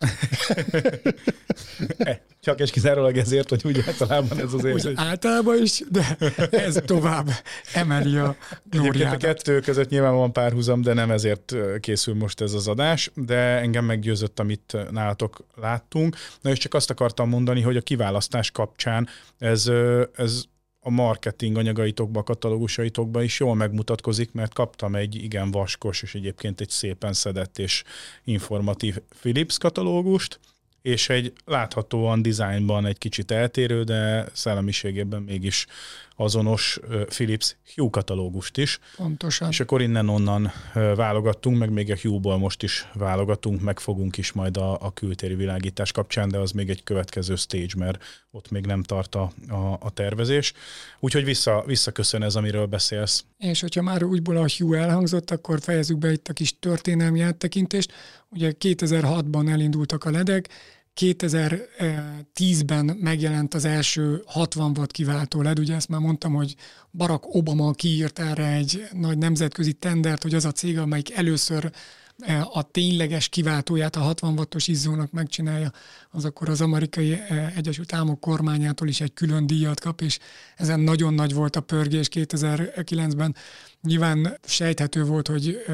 Csak és kizárólag ezért, hogy úgy általában ez az érzés. Általában is, de ez tovább emeli a glóriádat. A kettő között nyilván van párhuzam, de nem ezért készül most ez az adás, de engem meggyőzött, amit nálatok láttunk. Na és csak azt akartam mondani, hogy a kiválasztás kapcsán ez a marketing anyagaitokba, a katalógusaitokba is jól megmutatkozik, mert kaptam egy igen vaskos, és egyébként egy szépen szedett és informatív Philips katalógust, és egy láthatóan dizájnban egy kicsit eltérő, de szellemiségében mégis azonos Philips Hue katalógust is. Pontosan. És akkor innen-onnan válogattunk, meg még a Hue-ból most is válogatunk, meg fogunk is majd a kültéri világítás kapcsán, de az még egy következő stage, mert ott még nem tart a tervezés. Úgyhogy visszaköszön ez, amiről beszélsz. És hogyha már úgyból a Hue elhangzott, akkor fejezzük be itt a kis történelmi áttekintést. Ugye 2006-ban elindultak a LED-ek, 2010-ben megjelent az első 60 watt kiváltó LED, ugye ezt már mondtam, hogy Barack Obama kiírt erre egy nagy nemzetközi tendert, hogy az a cég, amelyik először a tényleges kiváltóját a 60 wattos izzónak megcsinálja, az akkor az amerikai Egyesült Államok kormányától is egy külön díjat kap, és ezen nagyon nagy volt a pörgés 2009-ben. Nyilván sejthető volt, hogy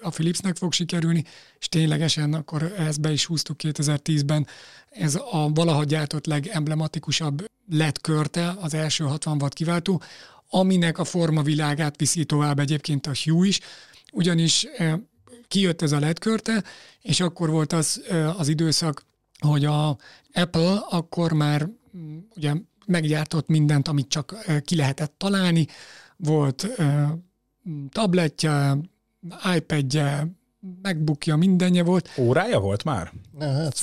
a Philipsnek fog sikerülni, és ténylegesen akkor ezt be is húztuk 2010-ben. Ez a valaha gyártott legemblematikusabb LED körte, az első 60 watt kiváltó, aminek a formavilágát viszi tovább egyébként a Hue is, ugyanis kijött ez a LED körte, és akkor volt az időszak, hogy a Apple akkor már ugye meggyártott mindent, amit csak ki lehetett találni. Volt tabletje, iPadje, MacBookja, mindenje volt. Órája volt már? Ne, hát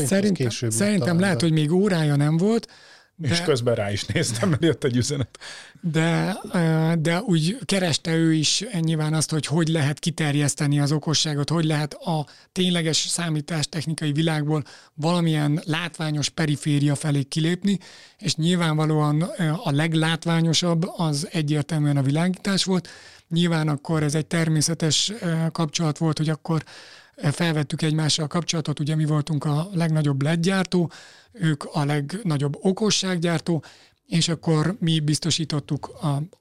szerintem lehet, hogy még órája nem volt. És közben rá is néztem, mert jött egy üzenet. De úgy kereste ő is nyilván azt, hogy lehet kiterjeszteni az okosságot, hogy lehet a tényleges számítástechnikai világból valamilyen látványos periféria felé kilépni, és nyilvánvalóan a leglátványosabb az egyértelműen a világítás volt. Nyilván akkor ez egy természetes kapcsolat volt, hogy akkor felvettük egymással a kapcsolatot, ugye mi voltunk a legnagyobb LED-gyártó, ők a legnagyobb okossággyártó, és akkor mi biztosítottuk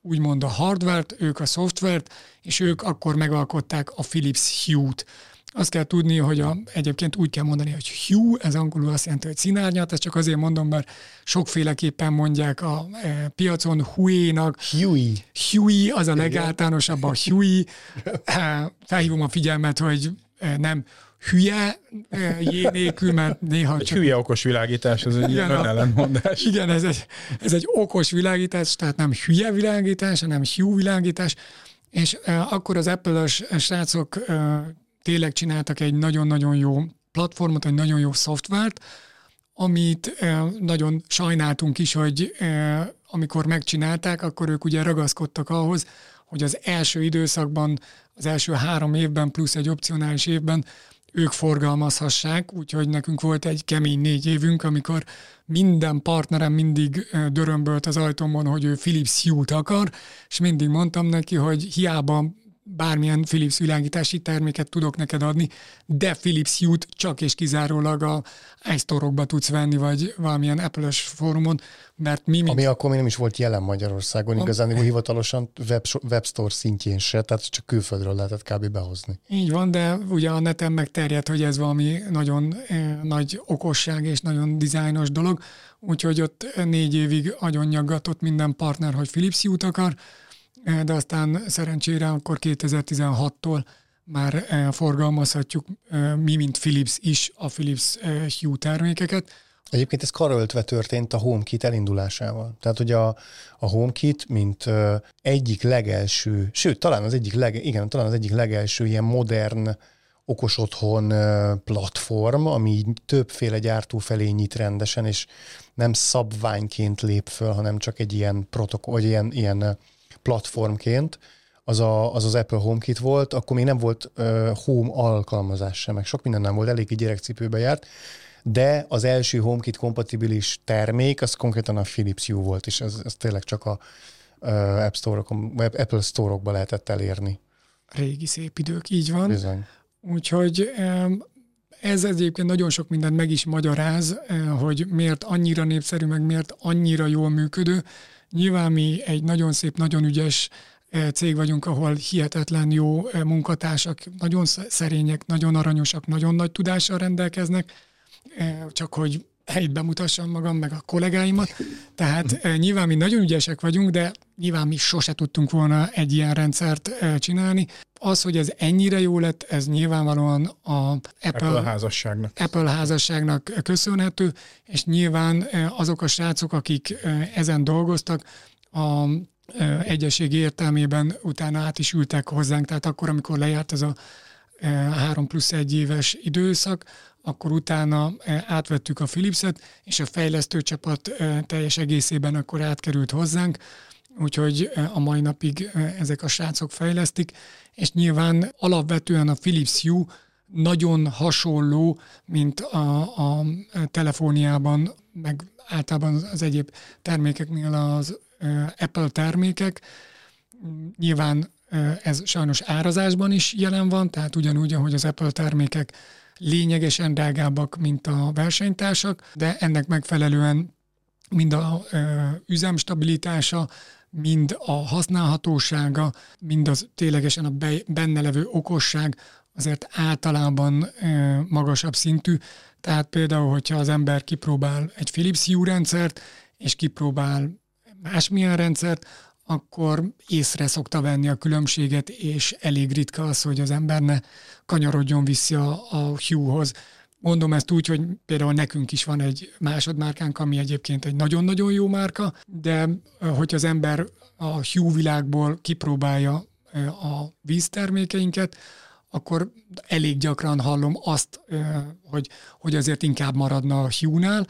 úgymond a hardvert, ők a szoftvert, és ők akkor megalkották a Philips Hue-t. Azt kell tudni, hogy egyébként úgy kell mondani, hogy Hue, ez angolul azt jelenti, hogy színárnyat, ezt csak azért mondom, mert sokféleképpen mondják a piacon Hue-nak. Hue, az a legáltalánosabb a Hue. Felhívom a figyelmet, hogy nem hülye jé nélkül, mert néha csak... Hülye okos világítás, ez egy ilyen önellenmondás. Igen, ez egy okos világítás, tehát nem hülye világítás, hanem Hue világítás, és akkor az Apple-ös srácok tényleg csináltak egy nagyon-nagyon jó platformot, egy nagyon jó szoftvert, amit nagyon sajnáltunk is, hogy amikor megcsinálták, akkor ők ugye ragaszkodtak ahhoz, hogy az első időszakban, az első 3 évben plusz egy opcionális évben ők forgalmazhassák, úgyhogy nekünk volt egy kemény 4 évünk, amikor minden partnerem mindig dörömbölt az ajtómon, hogy ő Philips Hue-t akar, és mindig mondtam neki, hogy hiába bármilyen Philips világítási terméket tudok neked adni, de Philips Hue-t csak és kizárólag a iStore-okba tudsz venni, vagy valamilyen Apple-ös fórumon, mert mi... Ami akkor még nem is volt jelen Magyarországon, igazán hivatalosan webstore szintjén se, tehát csak külföldről lehetett kb. Behozni. Így van, de ugye a neten megterjedt, hogy ez valami nagyon nagy okosság és nagyon dizájnos dolog, úgyhogy ott 4 évig agyonnyaggatott minden partner, hogy Philips Hue-t akar, de aztán szerencsére akkor 2016-tól már forgalmazhatjuk mi, mint Philips is a Philips Hue termékeket. Egyébként ez karöltve történt a HomeKit elindulásával. Tehát, hogy a HomeKit, mint egyik legelső, sőt, talán az egyik legelső ilyen modern okos otthon platform, ami így többféle gyártó felé nyit rendesen, és nem szabványként lép föl, hanem csak egy ilyen protokoll, vagy ilyen platformként, az az Apple HomeKit volt, akkor még nem volt Home alkalmazás sem, meg sok minden nem volt, elég gyerekcipőbe járt, de az első HomeKit kompatibilis termék, az konkrétan a Philips Hue volt, és ez tényleg csak a Apple Store-okba lehetett elérni. Régi szép idők, így van. Bizony. Úgyhogy ez egyébként nagyon sok mindent meg is magyaráz, hogy miért annyira népszerű, meg miért annyira jól működő. Nyilván mi egy nagyon szép, nagyon ügyes cég vagyunk, ahol hihetetlen jó munkatársak, nagyon szerények, nagyon aranyosak, nagyon nagy tudással rendelkeznek, csak hogy helyt bemutassam magam, meg a kollégáimat. Tehát nyilván mi nagyon ügyesek vagyunk, de nyilván mi sose tudtunk volna egy ilyen rendszert csinálni. Az, hogy ez ennyire jó lett, ez nyilvánvalóan az Apple házasságnak köszönhető, és nyilván azok a srácok, akik ezen dolgoztak, a egyesség értelmében utána át is ültek hozzánk. Tehát akkor, amikor lejárt ez a 3+1 éves időszak, akkor utána átvettük a Philipset, és a fejlesztőcsapat teljes egészében akkor átkerült hozzánk, úgyhogy a mai napig ezek a srácok fejlesztik, és nyilván alapvetően a Philips Hue nagyon hasonló, mint a telefóniában, meg általában az egyéb termékeknél az Apple termékek. Nyilván ez sajnos árazásban is jelen van, tehát ugyanúgy, ahogy az Apple termékek lényegesen drágábbak, mint a versenytársak, de ennek megfelelően mind a üzemstabilitása, mind a használhatósága, mind az ténylegesen a benne levő okosság azért általában magasabb szintű. Tehát például, hogyha az ember kipróbál egy Philips Hue rendszert, és kipróbál másmilyen rendszert, akkor észre szokta venni a különbséget, és elég ritka az, hogy az ember ne kanyarodjon vissza a Hue-hoz. Mondom ezt úgy, hogy például nekünk is van egy másodmárkánk, ami egyébként egy nagyon-nagyon jó márka, de hogyha az ember a Hue világból kipróbálja a víztermékeinket, akkor elég gyakran hallom azt, hogy azért inkább maradna a Hue-nál,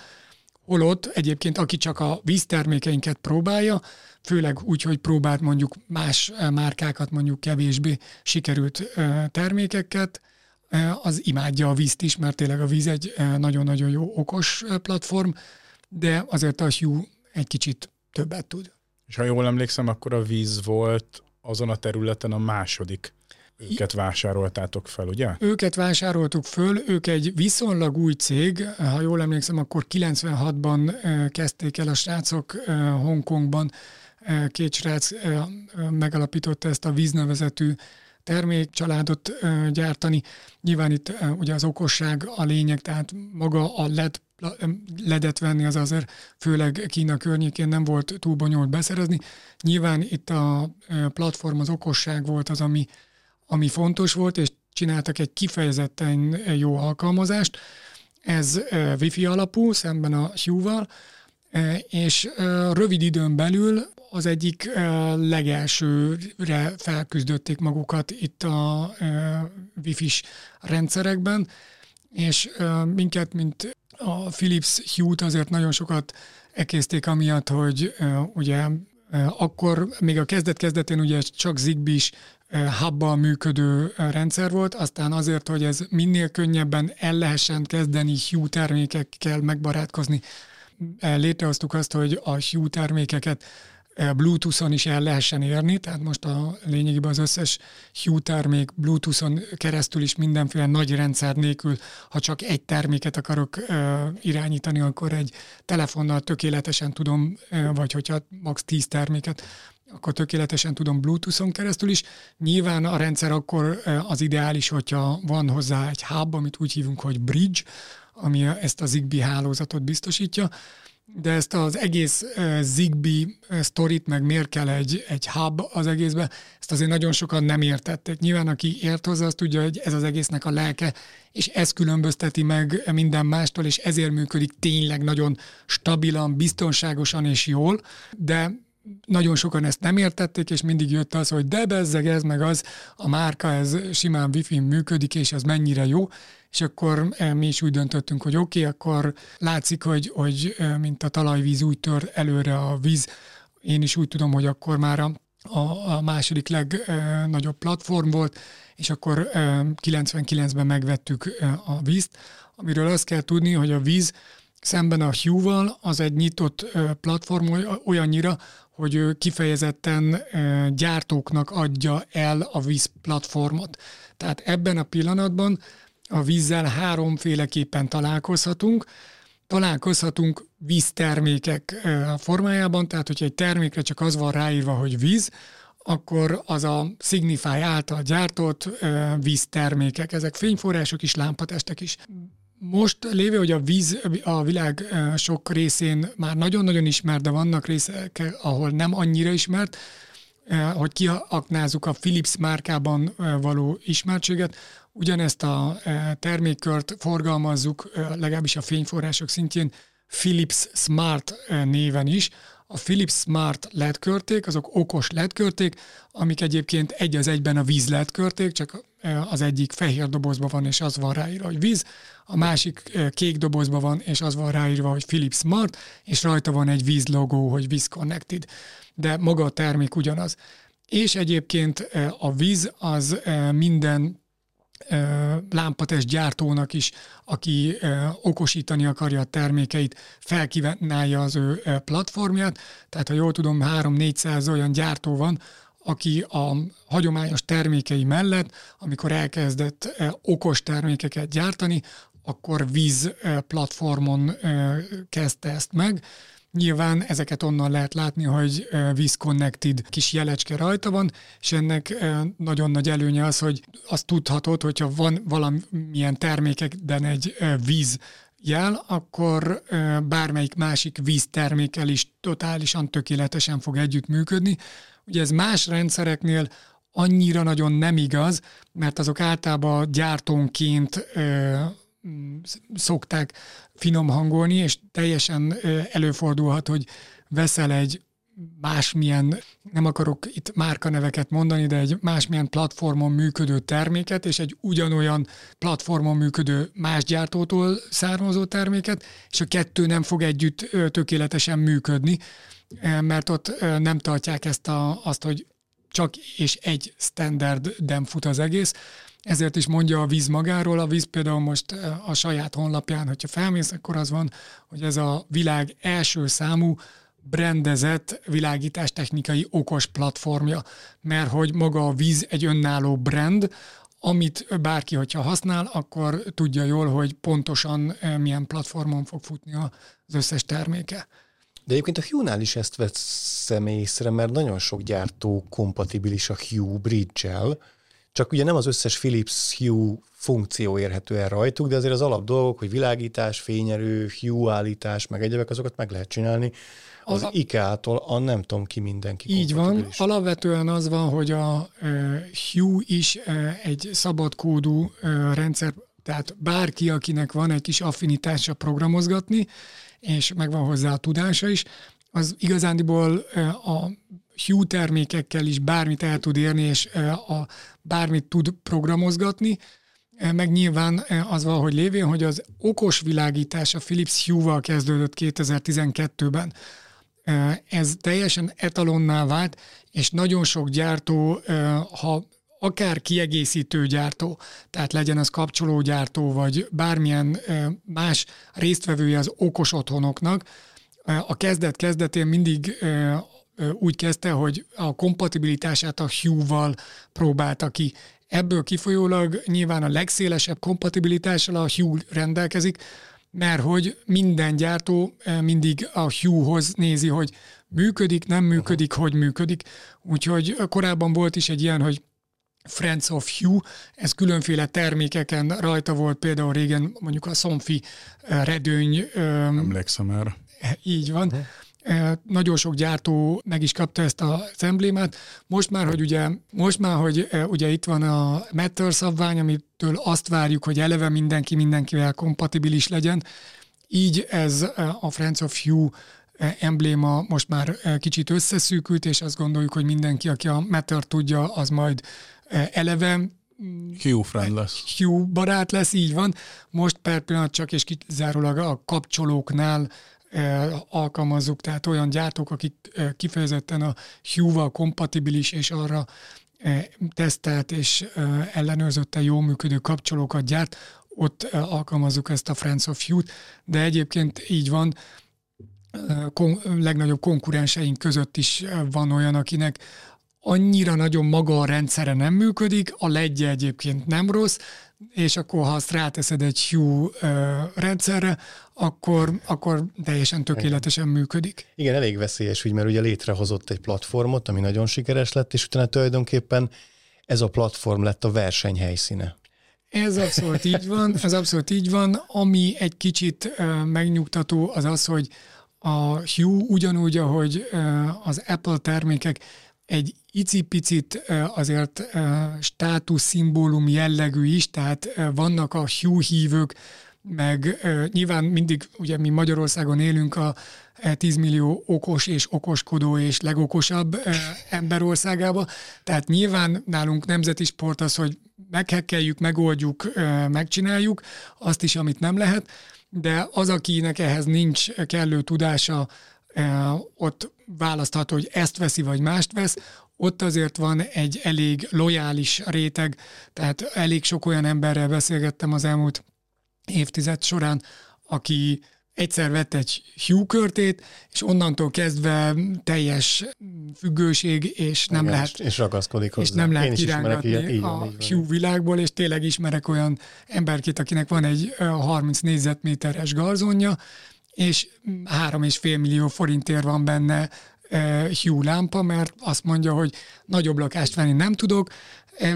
holott egyébként aki csak a víztermékeinket próbálja, főleg úgy, hogy próbált mondjuk más márkákat, mondjuk kevésbé sikerült termékeket, az imádja a vízt is, mert tényleg a víz egy nagyon-nagyon jó okos platform, de azért a Hue egy kicsit többet tud. És ha jól emlékszem, akkor a víz volt azon a területen a második. Őket vásároltátok fel, ugye? Őket vásároltuk föl, ők egy viszonylag új cég, ha jól emlékszem, akkor 96-ban kezdték el a srácok Hongkongban, 2 srác megalapította ezt a Wiz nevezetű termékcsaládot gyártani. Nyilván itt ugye az okosság a lényeg, tehát maga a ledet venni az azért főleg Kína környékén nem volt túl bonyolult beszerezni. Nyilván itt a platform, az okosság volt az, ami fontos volt, és csináltak egy kifejezetten jó alkalmazást. Ez Wi-Fi alapú, szemben a Hue-val, és rövid időn belül az egyik legelsőre felküzdötték magukat itt a Wi-Fi-s rendszerekben, és minket, mint a Philips Hue-t azért nagyon sokat ekészték amiatt, hogy ugye akkor még a kezdet-kezdetén ugye csak Zigbee-s hubbal működő rendszer volt, aztán azért, hogy ez minél könnyebben el lehessen kezdeni Hue termékekkel megbarátkozni, létrehoztuk azt, hogy a Hue termékeket Bluetooth-on is el lehessen érni, tehát most a lényegében az összes Hue termék Bluetooth-on keresztül is mindenféle nagy rendszer nélkül, ha csak egy terméket akarok irányítani, akkor egy telefonnal tökéletesen tudom, vagy hogyha max. 10 terméket, akkor tökéletesen tudom Bluetooth-on keresztül is. Nyilván a rendszer akkor az ideális, hogyha van hozzá egy hub, amit úgy hívunk, hogy bridge, ami ezt a Zigbee hálózatot biztosítja, de ezt az egész Zigbee sztorit, meg miért kell egy hub az egészbe, ezt azért nagyon sokan nem értették. Nyilván aki ért hozzá, azt tudja, hogy ez az egésznek a lelke, és ez különbözteti meg minden mástól, és ezért működik tényleg nagyon stabilan, biztonságosan és jól, de nagyon sokan ezt nem értették, és mindig jött az, hogy de bezzeg ez meg az, a márka ez simán Wi-Fi-n működik, és ez mennyire jó, és akkor mi is úgy döntöttünk, hogy oké, akkor látszik, hogy mint a talajvíz úgy tör előre a víz, én is úgy tudom, hogy akkor már a második legnagyobb platform volt, és akkor 99-ben megvettük a vízt, amiről azt kell tudni, hogy a víz szemben a Hue-val az egy nyitott platform olyannyira, hogy ő kifejezetten gyártóknak adja el a víz platformot. Tehát ebben a pillanatban a vízzel háromféleképpen találkozhatunk. Találkozhatunk víztermékek formájában, tehát hogyha egy termékre csak az van ráírva, hogy víz, akkor az a Signify által gyártott víztermékek. Ezek fényforrások is, lámpatestek is. Most lévő, hogy a víz a világ sok részén már nagyon-nagyon ismert, de vannak részek, ahol nem annyira ismert, hogy kiaknázzuk a Philips márkában való ismertséget. Ugyanezt a termékkört forgalmazzuk, legalábbis a fényforrások szintjén, Philips Smart néven is. A Philips Smart LED-körték, azok okos LED-körték, amik egyébként egy az egyben a víz LED-körték, csak az egyik fehér dobozban van, és az van ráírva, hogy víz, a másik kék dobozban van, és az van ráírva, hogy Philips Smart, és rajta van egy víz logó, hogy Víz Connected, de maga a termék ugyanaz. És egyébként a víz az minden lámpatest gyártónak is, aki okosítani akarja a termékeit, felkínálja az ő platformját. Tehát ha jól tudom, 300-400 olyan gyártó van, aki a hagyományos termékei mellett, amikor elkezdett okos termékeket gyártani, akkor víz platformon kezdte ezt meg. Nyilván ezeket onnan lehet látni, hogy Víz Connected kis jelecske rajta van, és ennek nagyon nagy előnye az, hogy azt tudhatod, hogyha van valamilyen termékekben egy víz jel, akkor bármelyik másik víztermékkel is totálisan, tökéletesen fog együttműködni. Ugye ez más rendszereknél annyira nagyon nem igaz, mert azok általában gyártónként szokták finom hangolni, és teljesen előfordulhat, hogy veszel egy másmilyen, nem akarok itt márkaneveket mondani, de egy másmilyen platformon működő terméket, és egy ugyanolyan platformon működő más gyártótól származó terméket, és a kettő nem fog együtt tökéletesen működni, mert ott nem tartják ezt azt, hogy csak és egy standarden fut az egész. Ezért is mondja a víz magáról. A víz például most a saját honlapján, hogyha felmész, akkor az van, hogy ez a világ első számú brandezett világítástechnikai okos platformja, mert hogy maga a víz egy önálló brand, amit bárki, hogyha használ, akkor tudja jól, hogy pontosan milyen platformon fog futni az összes terméke. De egyébként a Hue-nál is ezt veszem észre, mert nagyon sok gyártó kompatibilis a Hue Bridge-el, csak ugye nem az összes Philips Hue funkció érhető el rajtuk, de azért az alap dolgok, hogy világítás, fényerő, Hue állítás, meg egyebek, azokat meg lehet csinálni. Az IKEA-tól a nem tudom ki mindenki. Így van, alapvetően az van, hogy a Hue is egy szabadkódú rendszer, tehát bárki, akinek van egy kis affinitása programozgatni, és megvan hozzá a tudása is, az igazándiból a Hue termékekkel is bármit el tud érni, és bármit tud programozgatni, meg nyilván az valahogy lévén, hogy az okos világítás a Philips Hue-val kezdődött 2012-ben. Ez teljesen etalonná vált, és nagyon sok gyártó, ha akár kiegészítő gyártó, tehát legyen az kapcsológyártó, vagy bármilyen más résztvevője az okos otthonoknak, a kezdet-kezdetén mindig úgy kezdte, hogy a kompatibilitását a Hue-val próbálta ki. Ebből kifolyólag nyilván a legszélesebb kompatibilitással a Hue rendelkezik, mert hogy minden gyártó mindig a Hue-hoz nézi, hogy működik, nem működik, hogy működik. Úgyhogy korábban volt is egy ilyen, hogy Friends of Hue, ez különféle termékeken rajta volt, például régen mondjuk a Somfy redőny. Emlékszem már. Így van. Nagyon sok gyártó meg is kapta ezt az emblémát. Most már, hogy ugye itt van a Matter szabvány, amitől azt várjuk, hogy eleve mindenki mindenkivel kompatibilis legyen. Így ez a Friends of Hue embléma most már kicsit összeszűkült, és azt gondoljuk, hogy mindenki, aki a Matter tudja, az majd eleve Hue friend lesz. Hue barát lesz, így van. Most per pillanat csak és kizárólag a kapcsolóknál alkalmazzuk, tehát olyan gyártók, akik kifejezetten a Hue-val kompatibilis és arra tesztelt és ellenőrzötten jól működő kapcsolókat gyárt, ott alkalmazzuk ezt a Friends of Hue-t, de egyébként így van, legnagyobb konkurenseink között is van olyan, akinek annyira nagyon maga a rendszere nem működik, a LED-je egyébként nem rossz, és akkor ha azt ráteszed egy Hue rendszerre, akkor teljesen tökéletesen működik. Igen, elég veszélyes, úgy, mert ugye létrehozott egy platformot, ami nagyon sikeres lett, és utána tulajdonképpen ez a platform lett a verseny helyszíne. Ez abszolút így van. Ami egy kicsit megnyugtató, az az, hogy a Hue ugyanúgy, ahogy az Apple termékek egy icipicit azért státuszszimbólum jellegű is, tehát vannak a Hue hívők, meg nyilván mindig, ugye mi Magyarországon élünk a 10 millió okos és okoskodó és legokosabb emberországába, tehát nyilván nálunk nemzeti sport az, hogy meghekkeljük, megoldjuk, megcsináljuk azt is, amit nem lehet, de az, akinek ehhez nincs kellő tudása, ott választhat, hogy ezt veszi, vagy mást vesz, ott azért van egy elég lojális réteg, tehát elég sok olyan emberrel beszélgettem az elmúlt évtized során, aki egyszer vett egy Hue körtét, és onnantól kezdve teljes függőség, és nem igen, lehet, és ragaszkodik hozzá. És nem lehet kirángatni a Hue világból, és tényleg ismerek olyan emberkét, akinek van egy 30 négyzetméteres garzonja, és 3,5 millió forintért van benne Hue lámpa, mert azt mondja, hogy nagyobb lakást venni nem tudok,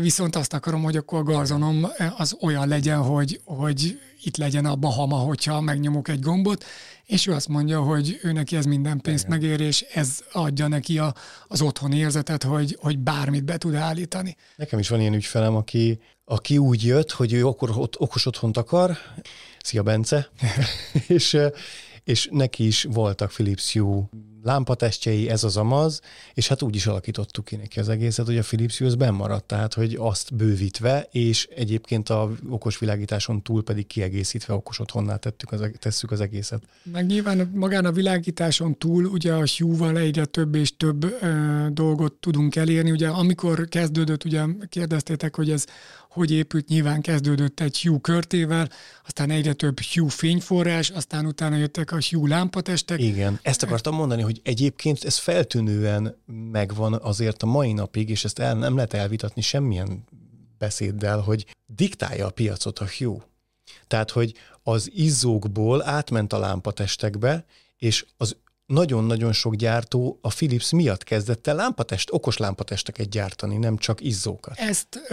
viszont azt akarom, hogy akkor a garzonom az olyan legyen, hogy itt legyen a Bahama, hogyha megnyomok egy gombot, és ő azt mondja, hogy ő neki ez minden pénzt megér, és ez adja neki az otthoni érzetet, hogy bármit be tud állítani. Nekem is van ilyen ügyfelem, aki úgy jött, hogy ő akkor okos otthont akar, szia Bence, és neki is voltak Philips Hue lámpatestjei, ez az amaz, és hát úgy is alakítottuk ki neki az egészet, hogy a Philips Hue az bennmaradt, tehát hogy azt bővítve, és egyébként a okos világításon túl pedig kiegészítve okos otthonnál tesszük az egészet. Meg nyilván magán a világításon túl ugye a Hue-val egyre több és több dolgot tudunk elérni. Ugye amikor kezdődött, ugye kérdeztétek, hogy ez hogy épült, nyilván kezdődött egy Hue körtével, aztán egyre több Hue fényforrás, aztán utána jöttek a Hue lámpatestek. Igen, ezt akartam mondani, hogy egyébként ez feltűnően megvan azért a mai napig, és ezt nem lehet elvitatni semmilyen beszéddel, hogy diktálja a piacot a Hue. Tehát, hogy az izzókból átment a lámpatestekbe, és az nagyon-nagyon sok gyártó a Philips miatt kezdett el okos lámpatesteket gyártani, nem csak izzókat. Ezt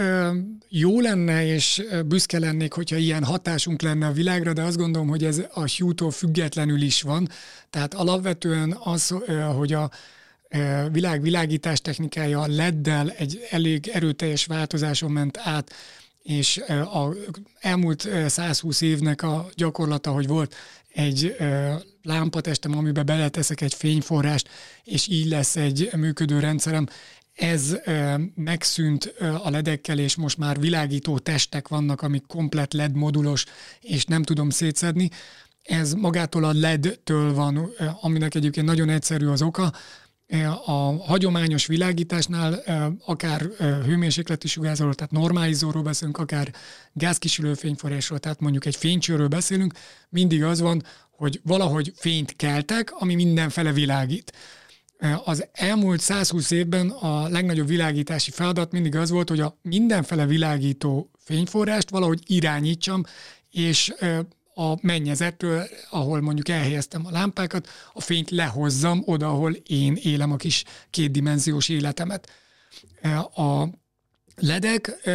jó lenne, és büszke lennék, hogyha ilyen hatásunk lenne a világra, de azt gondolom, hogy ez a Hue-tól függetlenül is van. Tehát alapvetően az, hogy a világvilágítás technikája a LED-del egy elég erőteljes változáson ment át, és az elmúlt 120 évnek a gyakorlata, hogy volt egy lámpatestem, amiben beleteszek egy fényforrást, és így lesz egy működő rendszerem. Ez megszűnt a ledekkel, és most már világító testek vannak, amik komplet LED modulos, és nem tudom szétszedni. Ez magától a LED-től van, aminek egyébként nagyon egyszerű az oka. A hagyományos világításnál akár hőmérsékleti sugárzóról, tehát normálizóról beszélünk, akár gázkisülő fényforrásról, tehát mondjuk egy fénycsőről beszélünk, mindig az van, hogy valahogy fényt keltek, ami mindenfele világít. Az elmúlt 120 évben a legnagyobb világítási feladat mindig az volt, hogy a mindenfele világító fényforrást valahogy irányítsam, és a mennyezetről, ahol mondjuk elhelyeztem a lámpákat, a fényt lehozzam oda, ahol én élem a kis kétdimenziós életemet. A ledek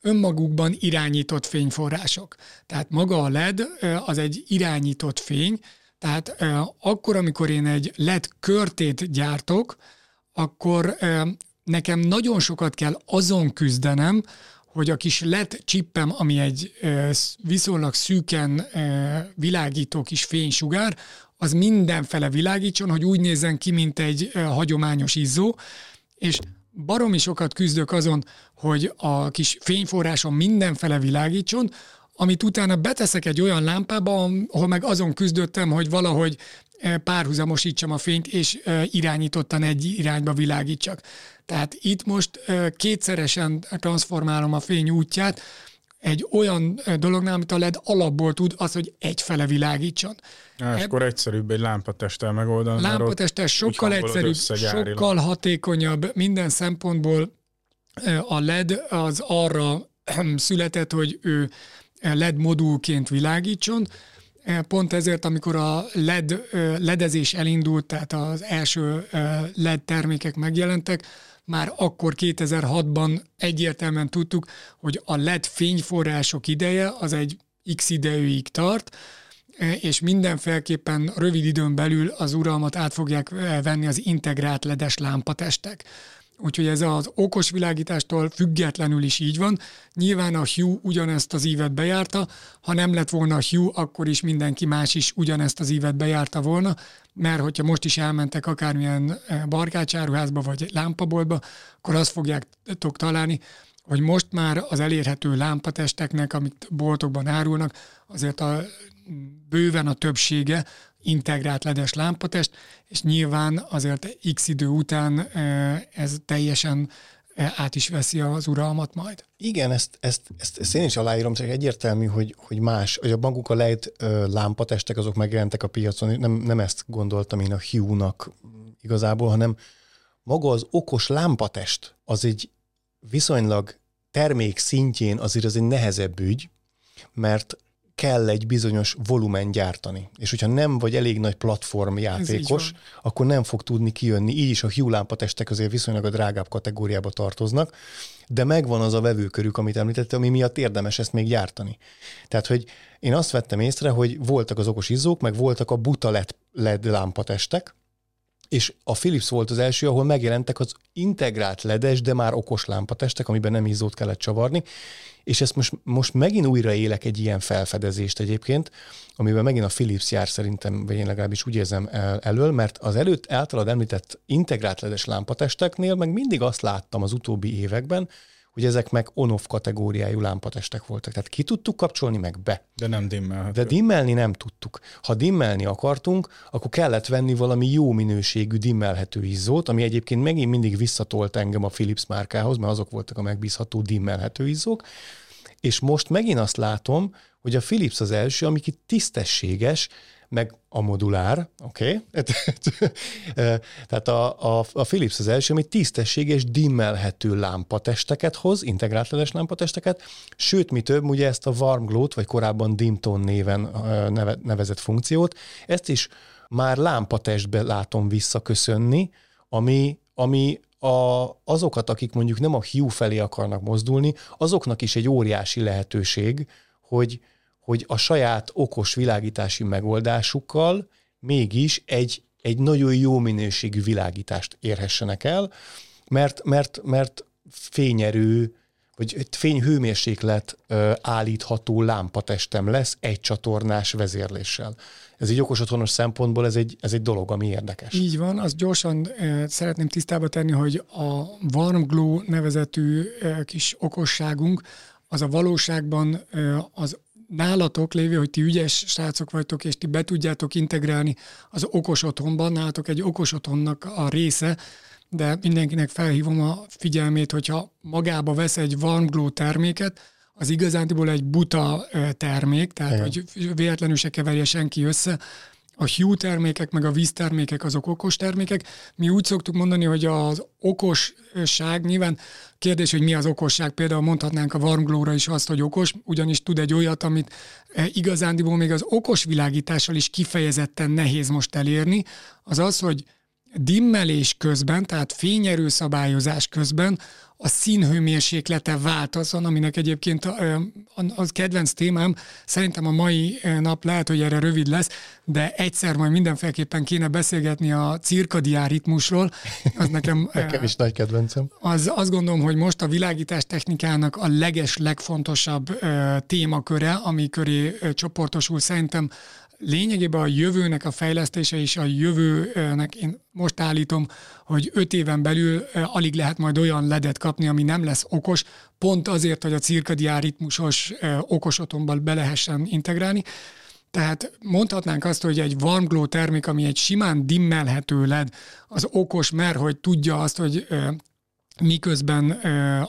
önmagukban irányított fényforrások. Tehát maga a led az egy irányított fény, tehát akkor, amikor én egy led körtét gyártok, akkor nekem nagyon sokat kell azon küzdenem, hogy a kis LED csippem, ami egy viszonylag szűken világító kis fénysugár, az mindenfele világítson, hogy úgy nézzen ki, mint egy hagyományos izzó, és baromi sokat küzdök azon, hogy a kis fényforrásom mindenfele világítson, amit utána beteszek egy olyan lámpába, ahol meg azon küzdöttem, hogy valahogy párhuzamosítsam a fényt, és irányítottan egy irányba világítsak. Tehát itt most kétszeresen transformálom a fény útját egy olyan dolognál, amit a LED alapból tud, az, hogy egyfele világítson. És akkor egyszerűbb egy lámpatesttel megoldani. Lámpatesttel sokkal egyszerűbb, sokkal hatékonyabb. Minden szempontból a LED az arra született, hogy ő LED modulként világítson. Pont ezért, amikor a ledezés elindult, tehát az első LED termékek megjelentek, már akkor 2006-ban egyértelműen tudtuk, hogy a LED fényforrások ideje az egy X idejűig tart, és mindenféleképpen rövid időn belül az uralmat át fogják venni az integrált ledes lámpatestek. Úgyhogy ez az okos világítástól függetlenül is így van. Nyilván a Hue ugyanezt az ívet bejárta, ha nem lett volna a Hue, akkor is mindenki más is ugyanezt az ívet bejárta volna, mert hogyha most is elmentek akármilyen barkácsáruházba vagy lámpaboltba, akkor azt fogjátok találni, hogy most már az elérhető lámpatesteknek, amit boltokban árulnak, azért bőven a többsége integrált ledes lámpatest, és nyilván azért X idő után ez teljesen át is veszi az uralmat majd. Igen, ezt én is aláírom, csak egyértelmű, hogy más, hogy maguk a LED lámpatestek azok megjelentek a piacon, nem ezt gondoltam én a Hue-nak igazából, hanem maga az okos lámpatest az egy viszonylag termék szintjén azért az egy nehezebb ügy, mert kell egy bizonyos volumen gyártani. És hogyha nem vagy elég nagy platformjátékos, akkor nem fog tudni kijönni. Így is a Hue lámpatestek azért viszonylag a drágább kategóriába tartoznak, de megvan az a vevőkörük, amit említettem, ami miatt érdemes ezt még gyártani. Tehát, hogy én azt vettem észre, hogy voltak az okos izzók, meg voltak a buta LED lámpatestek, és a Philips volt az első, ahol megjelentek az integrált ledes, de már okos lámpatestek, amiben nem izzót kellett csavarni, és ezt most megint újra élek egy ilyen felfedezést egyébként, amiben megint a Philips jár szerintem, vagy én legalábbis úgy érzem elől, mert az előtt általad említett integrált ledes lámpatesteknél meg mindig azt láttam az utóbbi években, hogy ezek meg on-off kategóriájú lámpatestek voltak. Tehát ki tudtuk kapcsolni meg be. De nem dimmelhető. De dimmelni nem tudtuk. Ha dimmelni akartunk, akkor kellett venni valami jó minőségű dimmelhető izzót, ami egyébként megint mindig visszatolt engem a Philips márkához, mert azok voltak a megbízható dimmelhető izzók. És most megint azt látom, hogy a Philips az első, ami ki tisztességes, meg a modulár, oké? Tehát a Philips az első, ami tisztességes, dimmelhető lámpatesteket hoz, integrált ledes lámpatesteket, sőt, mi több, ugye ezt a warm glow-t, vagy korábban dim tone néven nevezett funkciót, ezt is már lámpatestbe látom visszaköszönni, ami azokat, akik mondjuk nem a Hue felé akarnak mozdulni, azoknak is egy óriási lehetőség, hogy a saját okos világítási megoldásukkal mégis egy nagyon jó minőségű világítást érhessenek el, mert fényerő, vagy fényhőmérséklet állítható lámpatestem lesz egy csatornás vezérléssel. Ez egy okos otthonos szempontból ez egy dolog, ami érdekes. Így van, azt gyorsan szeretném tisztába tenni, hogy a Warm Glow nevezetű kis okosságunk, az a valóságban az nálatok lévő, hogy ti ügyes srácok vagytok, és ti be tudjátok integrálni az okos otthonban, nálatok egy okos otthonnak a része, de mindenkinek felhívom a figyelmét, hogyha magába vesz egy warm glow terméket, az igazándiból egy buta termék, tehát igen, hogy véletlenül se keverje senki össze. A hue termékek, meg a víztermékek, azok okos termékek. Mi úgy szoktuk mondani, hogy az okosság, nyilván kérdés, hogy mi az okosság. Például mondhatnánk a warm glow-ra is azt, hogy okos, ugyanis tud egy olyat, amit igazándiból még az okos világítással is kifejezetten nehéz most elérni. Az az, hogy dimmelés közben, tehát fényerőszabályozás közben a színhőmérséklete változzon, aminek egyébként az kedvenc témám, szerintem a mai nap lehet, hogy erre rövid lesz, de egyszer majd mindenféleképpen kéne beszélgetni a cirkadián ritmusról. Az nekem is nagy kedvencem. Azt gondolom, hogy most a világítás technikának a legfontosabb témaköre, ami köré csoportosul szerintem lényegében a jövőnek a fejlesztése, és a jövőnek én most állítom, hogy 5 éven belül alig lehet majd olyan ledet kapni, ami nem lesz okos, pont azért, hogy a cirkadián ritmusos okos otthonban be lehessen integrálni. Tehát mondhatnánk azt, hogy egy warm glow termék, ami egy simán dimmelhető led, az okos, mert hogy tudja azt, hogy miközben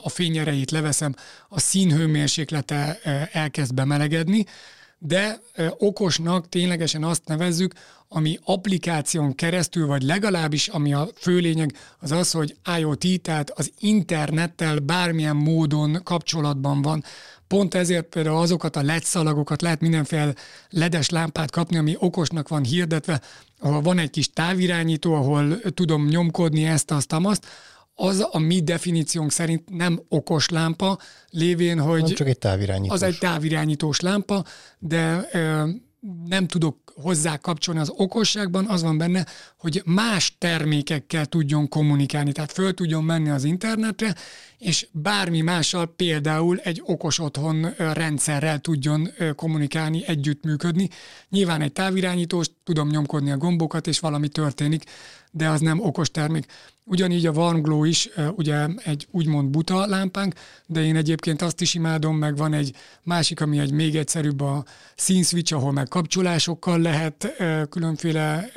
a fényerejét leveszem, a színhőmérséklete elkezd bemelegedni, de okosnak ténylegesen azt nevezzük, ami applikáción keresztül, vagy legalábbis ami a fő lényeg, az az, hogy IoT, tehát az internettel bármilyen módon kapcsolatban van. Pont ezért például azokat a LED szalagokat, lehet mindenféle ledes lámpát kapni, ami okosnak van hirdetve, ahol van egy kis távirányító, ahol tudom nyomkodni ezt, azt, amazt. Az a mi definíciónk szerint nem okos lámpa, lévén, hogy nem csak egy távirányítós. Az egy távirányítós lámpa, de nem tudok hozzá kapcsolni. Az okosságban az van benne, hogy más termékekkel tudjon kommunikálni, tehát föl tudjon menni az internetre, és bármi mással, például egy okos otthon rendszerrel tudjon kommunikálni, együttműködni. Nyilván egy távirányítós, tudom nyomkodni a gombokat, és valami történik, de az nem okos termék. Ugyanígy a warm glow is ugye egy úgymond buta lámpánk, de én egyébként azt is imádom, meg van egy másik, ami egy még egyszerűbb, a színszwitch, ahol meg kapcsolásokkal lehet különféle,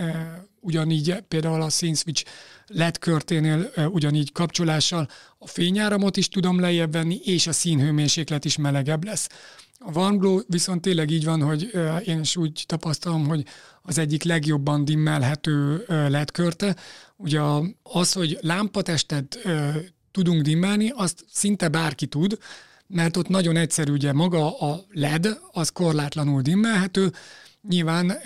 ugyanígy például a színszwitch LED körténél ugyanígy kapcsolással a fényáramot is tudom lejjebb venni, és a színhőmérséklet is melegebb lesz. A warm glow viszont tényleg így van, hogy én is úgy tapasztalom, hogy az egyik legjobban dimmelhető LED körte. Ugye az, hogy lámpatestet tudunk dimmelni, azt szinte bárki tud, mert ott nagyon egyszerű, ugye maga a LED, az korlátlanul dimmelhető, nyilván...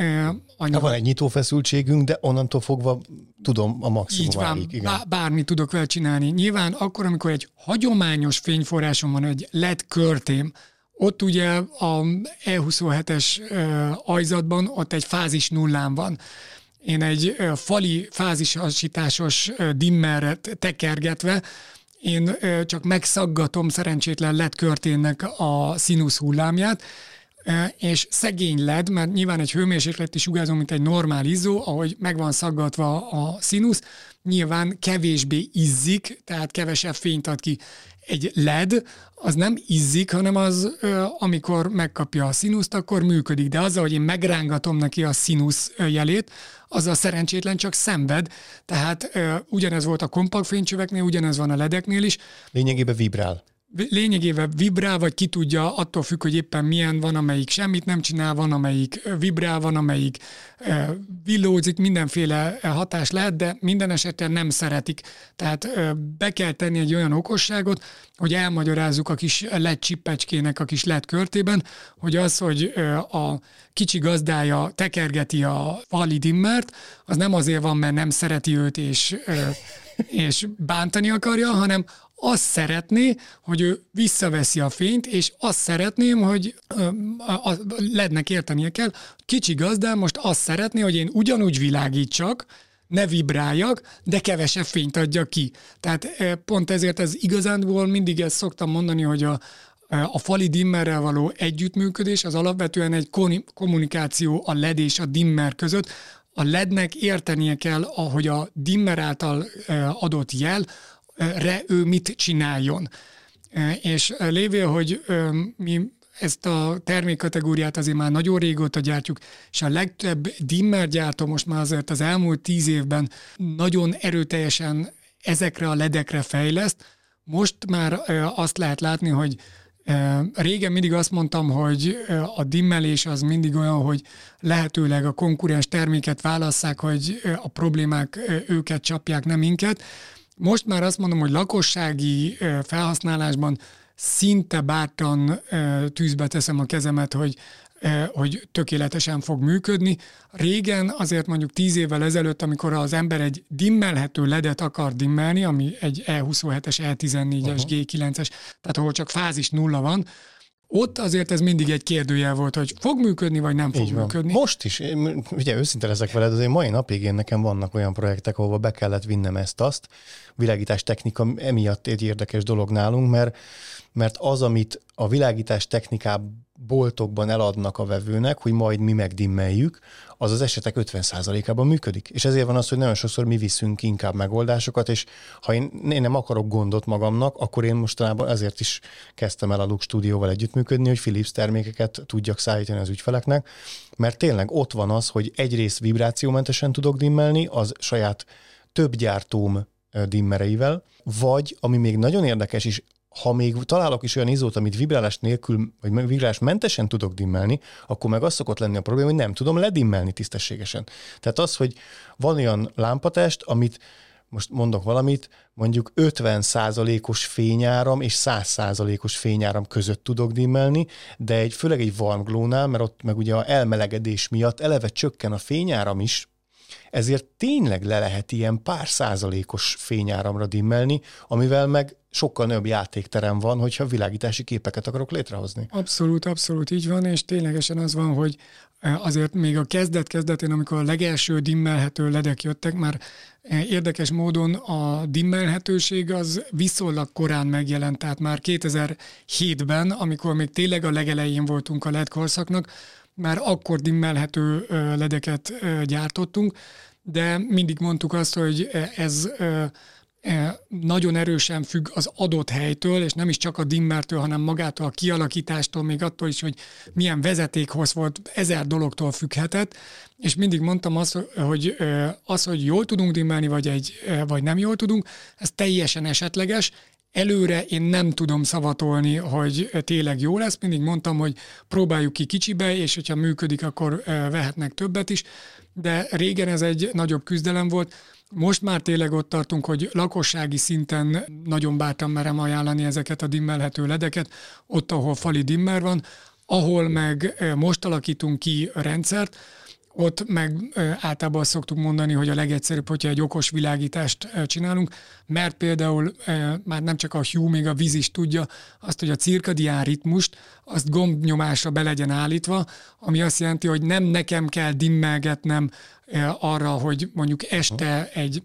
van egy nyitófeszültségünk, de onnantól fogva tudom a maximumáig. Így van, bármi tudok vele csinálni. Nyilván akkor, amikor egy hagyományos fényforrásom van, egy LED körtém, ott ugye a E27-es ajzatban ott egy fázis nullán van. Én egy fali fázisasításos dimmerre tekergetve, én csak megszaggatom szerencsétlen LED körténnek a színusz hullámját, és szegény LED, mert nyilván egy hőmérsékleti sugárzó, mint egy normál izzó, ahogy meg van szaggatva a színusz, nyilván kevésbé izzik, tehát kevesebb fényt ad ki. Egy LED, az nem izzik, hanem az, amikor megkapja a színuszt, akkor működik. De azzal, hogy én megrángatom neki a színusz jelét, azzal szerencsétlen csak szenved. Tehát ugyanez volt a kompakt fénycsöveknél, ugyanez van a ledeknél is. Lényegében vibrál. Vagy ki tudja, attól függ, hogy éppen milyen, van, amelyik semmit nem csinál, van, amelyik vibrál, van, amelyik villódzik, mindenféle hatás lehet, de minden esetben nem szeretik. Tehát be kell tenni egy olyan okosságot, hogy elmagyarázzuk a kis LED csippecskének a kis LED körtében, hogy az, hogy a kicsi gazdája tekergeti a fali dimmert, az nem azért van, mert nem szereti őt és bántani akarja, hanem azt szeretné, hogy ő visszaveszi a fényt, és azt szeretném, hogy a lednek értenie kell, kicsi gazdám most azt szeretné, hogy én ugyanúgy világítsak, ne vibráljak, de kevesebb fényt adjak ki. Tehát pont ezért ez igazánból mindig ezt szoktam mondani, hogy a fali dimmerrel való együttműködés az alapvetően egy kommunikáció a led és a dimmer között. A lednek értenie kell, ahogy a dimmer által adott jelre ő mit csináljon. És lévén, hogy mi ezt a termékkategóriát azért már nagyon régóta gyártjuk, és a legtöbb dimmer gyártó most már azért az elmúlt 10 évben nagyon erőteljesen ezekre a ledekre fejleszt. Most már azt lehet látni, hogy régen mindig azt mondtam, hogy a dimmelés az mindig olyan, hogy lehetőleg a konkurens terméket válasszák, hogy a problémák őket csapják, nem minket. Most már azt mondom, hogy lakossági felhasználásban szinte bátran tűzbe teszem a kezemet, hogy tökéletesen fog működni. Régen azért mondjuk 10 évvel ezelőtt, amikor az ember egy dimmelhető ledet akar dimmelni, ami egy E27-es, E14-es, G9-es, tehát ahol csak fázis 0 van, ott azért ez mindig egy kérdőjel volt, hogy fog működni, vagy nem fog működni. Most is, ugye őszinte leszek veled, azért mai napig nekem vannak olyan projektek, ahova be kellett vinnem ezt-azt. Világítás technika emiatt egy érdekes dolog nálunk, mert az, amit a világítás technikában boltokban eladnak a vevőnek, hogy majd mi megdimmeljük, az az esetek 50%-ában működik. És ezért van az, hogy nagyon sokszor mi viszünk inkább megoldásokat, és ha én nem akarok gondot magamnak, akkor én mostanában ezért is kezdtem el a Lux Stúdióval együttműködni, hogy Philips termékeket tudjak szállítani az ügyfeleknek, mert tényleg ott van az, hogy egyrészt vibrációmentesen tudok dimmelni, az saját több gyártóm dimmereivel, vagy, ami még nagyon érdekes is, ha még találok is olyan izót, amit vibrálás nélkül, vagy vibrálásmentesen tudok dimmelni, akkor meg az szokott lenni a probléma, hogy nem tudom ledimmelni tisztességesen. Tehát az, hogy van olyan lámpatest, amit most mondok valamit, mondjuk 50%-os fényáram és 100%-os fényáram között tudok dimmelni, de főleg egy warm glow-nál, mert ott meg ugye a elmelegedés miatt eleve csökken a fényáram is, ezért tényleg le lehet ilyen pár százalékos fényáramra dimmelni, amivel meg sokkal nagyobb játékterem van, hogyha világítási képeket akarok létrehozni. Abszolút, abszolút így van, és ténylegesen az van, hogy azért még a kezdetén, amikor a legelső dimmelhető ledek jöttek, már érdekes módon a dimmelhetőség az viszonylag korán megjelent, tehát már 2007-ben, amikor még tényleg a legelején voltunk a LED korszaknak, már akkor dimmelhető ledeket gyártottunk, de mindig mondtuk azt, hogy ez nagyon erősen függ az adott helytől, és nem is csak a dimmertől, hanem magától, a kialakítástól, még attól is, hogy milyen vezetékhoz volt, 1000 dologtól függhetett, és mindig mondtam azt, hogy jól tudunk dimmelni, vagy nem jól tudunk, ez teljesen esetleges. Előre én nem tudom szavatolni, hogy tényleg jó lesz. Mindig mondtam, hogy próbáljuk ki kicsibe, és hogyha működik, akkor vehetnek többet is. De régen ez egy nagyobb küzdelem volt. Most már tényleg ott tartunk, hogy lakossági szinten nagyon bátran merem ajánlani ezeket a dimmelhető ledeket, ott, ahol fali dimmer van, ahol meg most alakítunk ki rendszert, ott meg általában azt szoktuk mondani, hogy a legegyszerűbb, hogyha egy okos világítást csinálunk, mert például már nem csak a Hue, még a Viz is tudja azt, hogy a cirkadián ritmust azt gombnyomásra be legyen állítva, ami azt jelenti, hogy nem nekem kell dimmelgetnem arra, hogy mondjuk este egy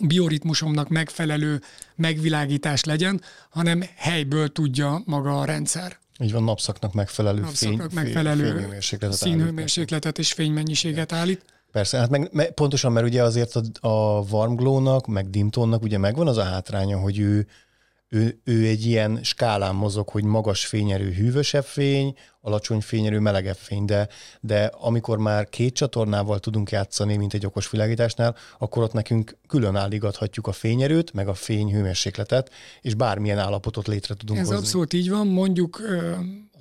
bioritmusomnak megfelelő megvilágítás legyen, hanem helyből tudja maga a rendszer. Így van, napszaknak megfelelő fényhőmérsékletet színhőmérsékletet és fénymennyiséget állít. Persze, hát meg pontosan, mert ugye azért a warm glow-nak, meg dim tone-nak ugye megvan az a hátránya, hogy ő egy ilyen skálán mozog, hogy magas fényerő hűvösebb fény, alacsony fényerő melegebb fény, de amikor már 2 csatornával tudunk játszani, mint egy okos világításnál, akkor ott nekünk külön állíthatjuk a fényerőt, meg a fényhőmérsékletet, és bármilyen állapotot létre tudunk hozni. Ez abszolút így van, mondjuk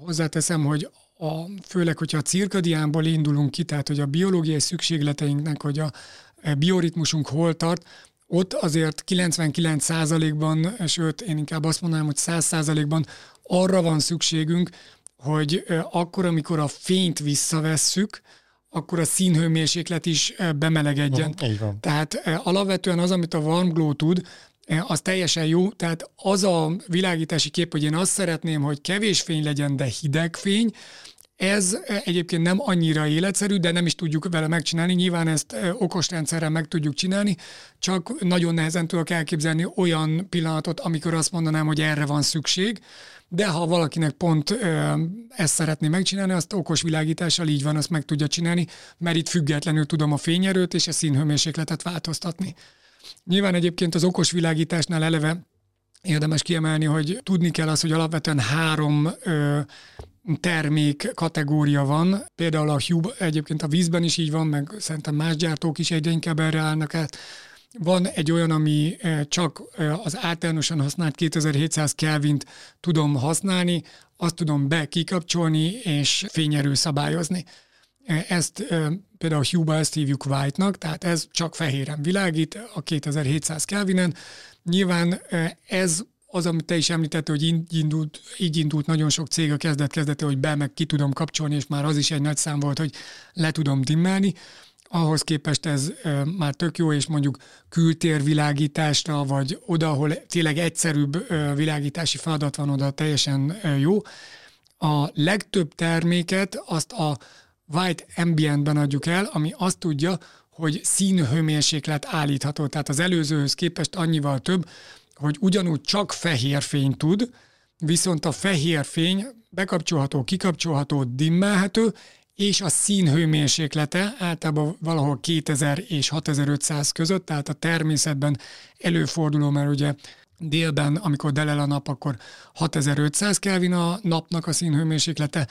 hozzáteszem, hogy főleg, hogyha a cirkadiánból indulunk ki, tehát hogy a biológiai szükségleteinknek, hogy a bioritmusunk hol tart, ott azért 99%-ban, sőt, én inkább azt mondanám, hogy 100%-ban arra van szükségünk, hogy akkor, amikor a fényt visszavesszük, akkor a színhőmérséklet is bemelegedjen. Tehát alapvetően az, amit a warm glow tud, az teljesen jó, tehát az a világítási kép, hogy én azt szeretném, hogy kevés fény legyen, de hideg fény, ez egyébként nem annyira életszerű, de nem is tudjuk vele megcsinálni. Nyilván ezt okos rendszerrel meg tudjuk csinálni, csak nagyon nehezen tudok elképzelni olyan pillanatot, amikor azt mondanám, hogy erre van szükség, de ha valakinek pont ezt szeretné megcsinálni, azt okos világítással így van, azt meg tudja csinálni, mert itt függetlenül tudom a fényerőt és a színhőmérsékletet változtatni. Nyilván egyébként az okos világításnál eleve érdemes kiemelni, hogy tudni kell azt, hogy alapvetően három termék kategória van. Például a Hue, egyébként a vízben is így van, meg szerintem más gyártók is egyre inkább erre állnak át. Van egy olyan, ami csak az általánosan használt 2700 Kelvint tudom használni, azt tudom kikapcsolni és fényerő szabályozni. Ezt például Hue-ba ezt hívjuk White-nak, tehát ez csak fehéren világít a 2700 Kelvinen. Nyilván ez az, amit te is említettél, hogy így indult nagyon sok cég a kezdet-kezdete, hogy meg ki tudom kapcsolni, és már az is egy nagy szám volt, hogy le tudom dimmelni. Ahhoz képest ez már tök jó, és mondjuk kültérvilágításra, vagy oda, ahol tényleg egyszerűbb világítási feladat van, oda teljesen jó. A legtöbb terméket azt a White Ambientben adjuk el, ami azt tudja, hogy színhőmérséklet állítható. Tehát az előzőhöz képest annyival több, hogy ugyanúgy csak fehér fény tud, viszont a fehér fény bekapcsolható, kikapcsolható, dimmelhető, és a színhőmérséklete általában valahol 2000 és 6500 között, tehát a természetben előforduló, mert ugye délben, amikor delel a nap, akkor 6500 Kelvin a napnak a színhőmérséklete,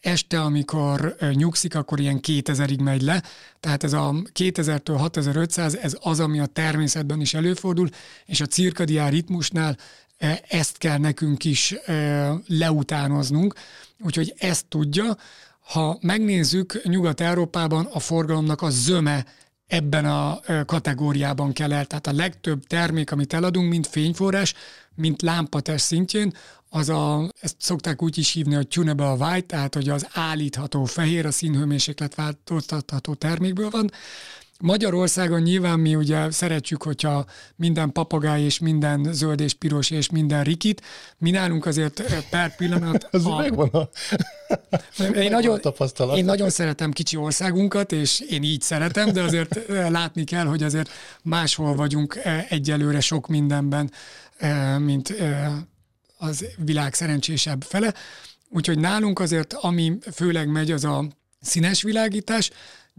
este, amikor nyugszik, akkor ilyen 2000-ig megy le, tehát ez a 2000-től 6500, ez az, ami a természetben is előfordul, és a cirkadián ritmusnál ezt kell nekünk is leutánoznunk, úgyhogy ezt tudja. Ha megnézzük, Nyugat-Európában a forgalomnak a zöme ebben a kategóriában kell el. Tehát a legtöbb termék, amit eladunk, mint fényforrás, mint lámpatest szintjén, az ezt szokták úgy is hívni, hogy tunable white, tehát hogy az állítható fehér, a színhőmérséklet változtatható termékből van. Magyarországon nyilván mi ugye szeretjük, hogyha minden papagáj és minden zöld és piros és minden rikit. Mi nálunk azért per pillanat... Ez megvan a... Én nagyon szeretem kicsi országunkat, és én így szeretem, de azért látni kell, hogy azért máshol vagyunk egyelőre sok mindenben, mint az világ szerencsésebb fele. Úgyhogy nálunk azért, ami főleg megy, az a színes világítás.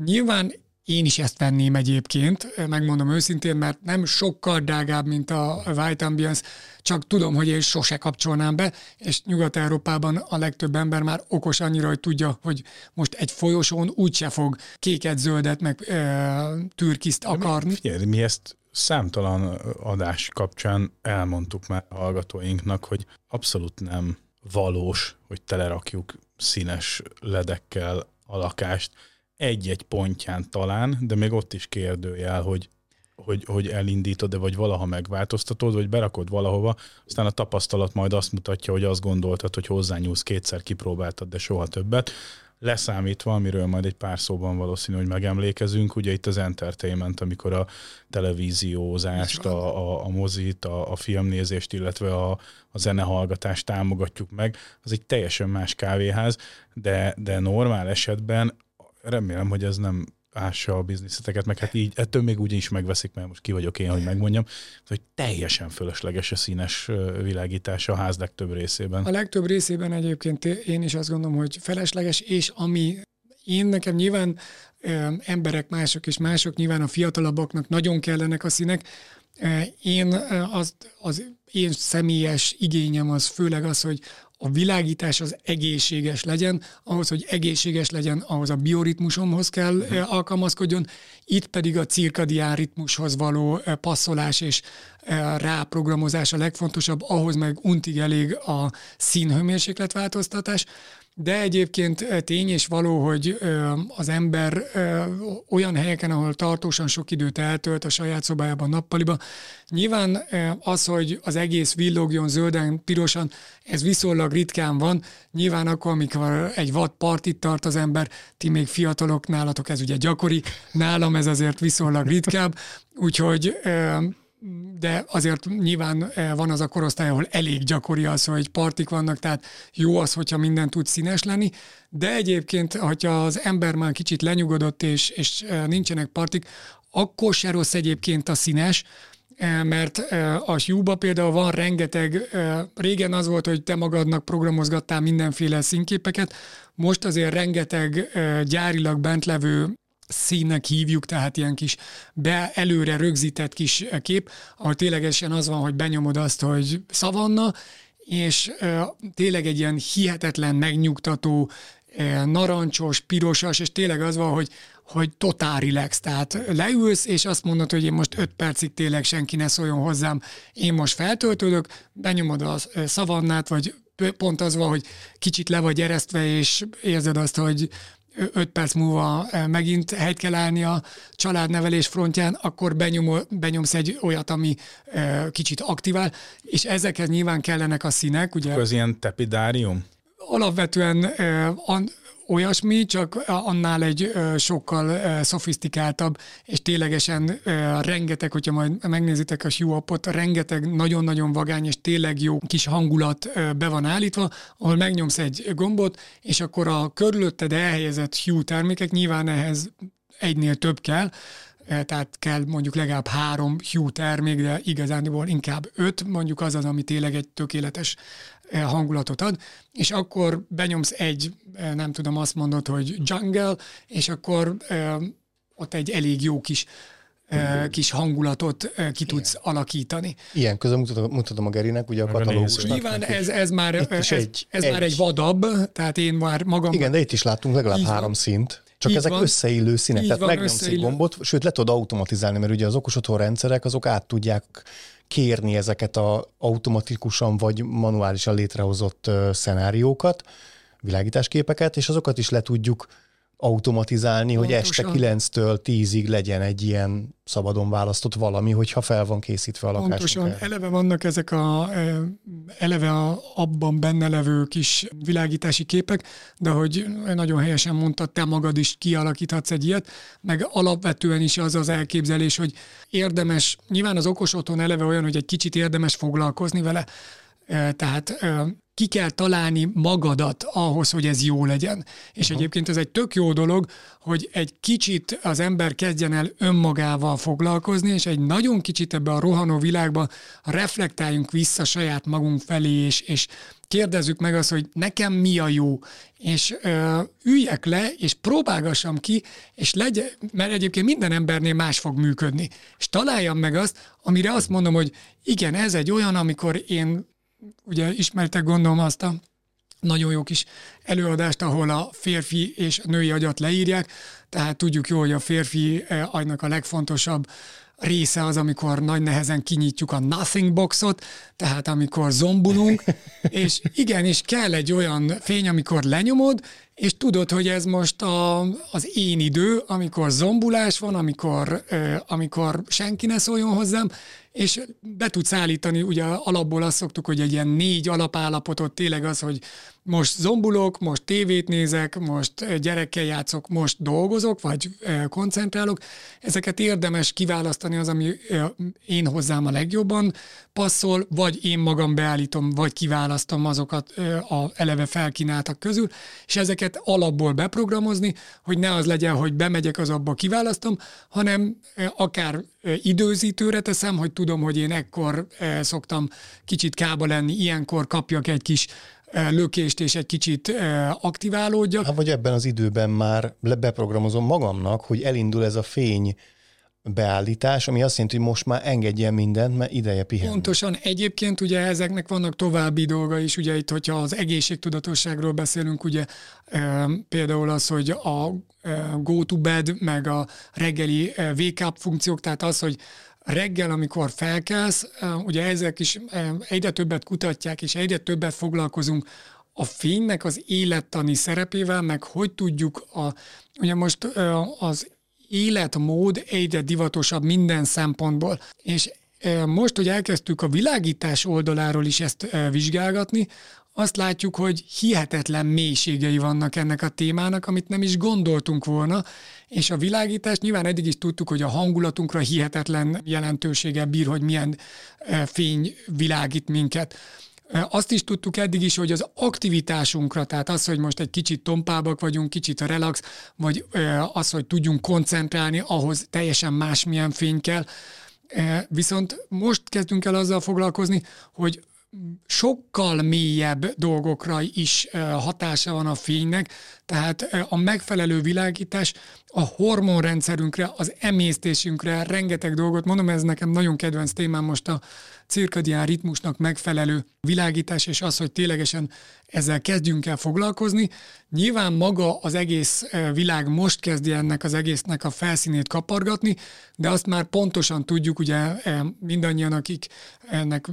Nyilván én is ezt venném egyébként, megmondom őszintén, mert nem sokkal drágább, mint a White Ambience, csak tudom, hogy én sose kapcsolnám be, és Nyugat-Európában a legtöbb ember már okos annyira, hogy tudja, hogy most egy folyosón úgyse fog kéket, zöldet, meg türkiszt akarni. Figyelj, mi ezt számtalan adás kapcsán elmondtuk már a hallgatóinknak, hogy abszolút nem valós, hogy telerakjuk színes ledekkel a lakást, egy-egy pontján talán, de még ott is kérdőjel, hogy elindítod-e, vagy valaha megváltoztatod, vagy berakod valahova, aztán a tapasztalat majd azt mutatja, hogy azt gondoltad, hogy hozzányúlsz, kétszer kipróbáltad, de soha többet. Leszámítva, amiről majd egy pár szóban valószínű, hogy megemlékezünk, ugye itt az entertainment, amikor a televíziózást, a mozit, a filmnézést, illetve a zenehallgatást támogatjuk meg, az egy teljesen más kávéház, de normál esetben remélem, hogy ez nem ássa a bizniszeteket, meg hát így, ettől még úgy is megveszik, mert most ki vagyok én, hogy megmondjam, hogy teljesen fölösleges a színes világítás a ház legtöbb részében. A legtöbb részében egyébként én is azt gondolom, hogy felesleges, és ami nekem nyilván emberek mások és mások, nyilván a fiatalabbaknak nagyon kellenek a színek. Az én személyes igényem az főleg az, hogy a világítás az egészséges legyen, ahhoz, hogy egészséges legyen, ahhoz a bioritmusomhoz kell alkalmazkodjon, itt pedig a cirkadián ritmushoz való passzolás és ráprogramozás a legfontosabb, ahhoz meg untig elég a színhőmérséklet változtatás, de egyébként tény és való, hogy az ember olyan helyeken, ahol tartósan sok időt eltölt a saját szobájában, nappaliban, nyilván az, hogy az egész villogjon zölden, pirosan, ez viszonylag ritkán van. Nyilván akkor, amikor egy vadpartit tart az ember, ti még fiatalok, nálatok ez ugye gyakori, nálam ez azért viszonylag ritkább, úgyhogy... de azért nyilván van az a korosztály, ahol elég gyakori az, hogy partik vannak, tehát jó az, hogyha minden tud színes lenni, de egyébként, hogyha az ember már kicsit lenyugodott, és nincsenek partik, akkor se rossz egyébként a színes, mert a Hue-ba például van rengeteg, régen az volt, hogy te magadnak programozgattál mindenféle színképeket, most azért rengeteg gyárilag bent levő színnek hívjuk, tehát ilyen kis előre rögzített kis kép, ahol ténylegesen az van, hogy benyomod azt, hogy szavanna, és tényleg egy ilyen hihetetlen, megnyugtató, narancsos, pirosas, és tényleg az van, hogy totál relax, tehát leülsz, és azt mondod, hogy én most 5 percig tényleg senki ne szóljon hozzám, én most feltöltődök, benyomod a szavannát, vagy pont az van, hogy kicsit le vagy eresztve, és érzed azt, hogy 5 perc múlva megint helyt kell állni a családnevelés frontján, akkor benyomsz egy olyat, ami kicsit aktivál, és ezekhez nyilván kellenek a színek. Ugye? Az ilyen tepidárium? Alapvetően olyasmi, csak annál egy sokkal szofisztikáltabb, és ténylegesen rengeteg, hogyha majd megnézitek a Hue appot, rengeteg nagyon-nagyon vagány és tényleg jó kis hangulat be van állítva, ahol megnyomsz egy gombot, és akkor a körülötted elhelyezett Hue termékek, nyilván ehhez egynél több kell, tehát kell mondjuk legalább 3 Hue termék, de igazándiból inkább 5, mondjuk az, ami tényleg egy tökéletes hangulatot ad, és akkor benyomsz egy, nem tudom, azt mondod, hogy jungle, és akkor ott egy elég jó kis hangulatot ki tudsz alakítani. Ilyen közben mutatom a Gerinek, ugye a katalógusnak. Nyilván ez már egy vadabb, tehát én már magam... Igen, de itt is látunk legalább 3 színt. Csak így ezek van. Összeillő színek, így tehát van, megnyomsz egy gombot, sőt le tudod automatizálni, mert ugye az okos otthonrendszerek azok át tudják kérni ezeket a automatikusan vagy manuálisan létrehozott szenáriókat, világításképeket, és azokat is le tudjuk automatizálni, pontosan, hogy este 9-től 10-ig legyen egy ilyen szabadon választott valami, hogyha fel van készítve a lakásunk. Pontosan, eleve vannak ezek eleve abban benne levő kis világítási képek, de hogy nagyon helyesen mondtad, te magad is kialakíthatsz egy ilyet, meg alapvetően is az az elképzelés, hogy érdemes, nyilván az okos otthon eleve olyan, hogy egy kicsit érdemes foglalkozni vele, tehát ki kell találni magadat ahhoz, hogy ez jó legyen. És egyébként ez egy tök jó dolog, hogy egy kicsit az ember kezdjen el önmagával foglalkozni, és egy nagyon kicsit ebbe a rohanó világba reflektáljunk vissza saját magunk felé, és kérdezzük meg azt, hogy nekem mi a jó, és üljek le, és próbálgassam ki, mert egyébként minden embernél más fog működni. És találjam meg azt, amire azt mondom, hogy igen, ez egy olyan, amikor én ugye ismertek, gondolom, azt a nagyon jó kis előadást, ahol a férfi és női agyat leírják, tehát tudjuk jól, hogy a férfi agynak a legfontosabb része az, amikor nagy nehezen kinyitjuk a nothing boxot, tehát amikor zombulunk, és igen, és kell egy olyan fény, amikor lenyomod, és tudod, hogy ez most az én idő, amikor zombulás van, amikor senki ne szóljon hozzám, és be tudsz állítani, ugye alapból azt szoktuk, hogy egy ilyen 4 alapállapotot, tényleg az, hogy most zombulok, most tévét nézek, most gyerekkel játszok, most dolgozok, vagy koncentrálok. Ezeket érdemes kiválasztani, az, ami én hozzám a legjobban passzol, vagy én magam beállítom, vagy kiválasztom azokat a eleve felkínáltak közül, és ezeket alapból beprogramozni, hogy ne az legyen, hogy bemegyek az abba, kiválasztom, hanem akár időzítőre teszem, hogy tudom, hogy én ekkor szoktam kicsit kába lenni, ilyenkor kapjak egy kis lökést, és egy kicsit aktiválódjak. Vagy ebben az időben már beprogramozom magamnak, hogy elindul ez a fény beállítás, ami azt jelenti, hogy most már engedjen mindent, mert ideje pihenni. Pontosan, egyébként ugye ezeknek vannak további dolga is, ugye itt, hogyha az egészségtudatosságról beszélünk, ugye például az, hogy a go to bed, meg a reggeli wake up funkciók, tehát az, hogy reggel, amikor felkelsz, ugye ezek is egyre többet kutatják, és egyre többet foglalkozunk a fénynek az élettani szerepével, meg hogy tudjuk ugye most az életmód egyre divatosabb minden szempontból. És most, hogy elkezdtük a világítás oldaláról is ezt vizsgálgatni, azt látjuk, hogy hihetetlen mélységei vannak ennek a témának, amit nem is gondoltunk volna, és a világítás, nyilván eddig is tudtuk, hogy a hangulatunkra hihetetlen jelentősége bír, hogy milyen fény világít minket. Azt is tudtuk eddig is, hogy az aktivitásunkra, tehát az, hogy most egy kicsit tompábbak vagyunk, kicsit a relax, vagy az, hogy tudjunk koncentrálni, ahhoz teljesen másmilyen fény kell. Viszont most kezdünk el azzal foglalkozni, hogy sokkal mélyebb dolgokra is hatása van a fénynek, tehát a megfelelő világítás a hormonrendszerünkre, az emésztésünkre, rengeteg dolgot, mondom, ez nekem nagyon kedvenc témám most a cirkadián ritmusnak megfelelő világítás, és az, hogy ténylegesen ezzel kezdjünk el foglalkozni. Nyilván maga az egész világ most kezdi ennek az egésznek a felszínét kapargatni, de azt már pontosan tudjuk, ugye mindannyian, akik ennek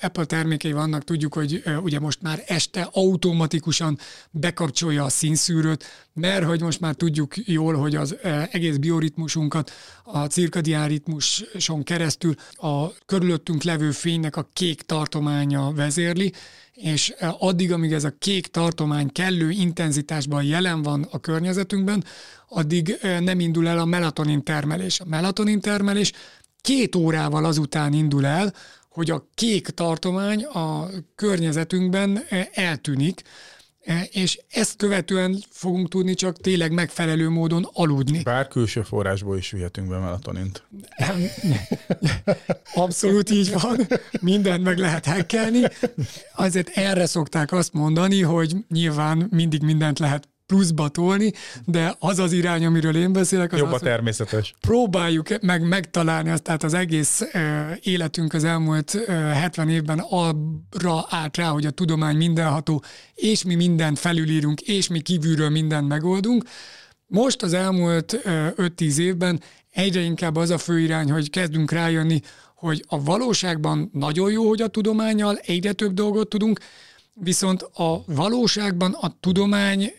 Apple termékei vannak, tudjuk, hogy ugye most már este automatikusan bekapcsolja a színszűrőt, mert hogy most már tudjuk jól, hogy az egész bioritmusunkat a cirkadián ritmuson keresztül a körülöttünk levő fénynek a kék tartománya vezérli, és addig, amíg ez a kék tartomány kellő intenzitásban jelen van a környezetünkben, addig nem indul el a melatonin termelés. A melatonin termelés 2 órával azután indul el, hogy a kék tartomány a környezetünkben eltűnik, és ezt követően fogunk tudni csak tényleg megfelelő módon aludni. Bár külső forrásból is vihetünk be melatonint. Abszolút így van, mindent meg lehet hackelni. Azért erre szokták azt mondani, hogy nyilván mindig mindent lehet pluszba tolni, de az az irány, amiről én beszélek, az jobb a természetes. Próbáljuk meg megtalálni azt, tehát az egész életünk az elmúlt 70 évben arra állt rá, hogy a tudomány mindenható, és mi mindent felülírunk, és mi kívülről mindent megoldunk. Most az elmúlt 5-10 évben egyre inkább az a fő irány, hogy kezdünk rájönni, hogy a valóságban nagyon jó, hogy a tudománnyal egyre több dolgot tudunk, viszont a valóságban a tudomány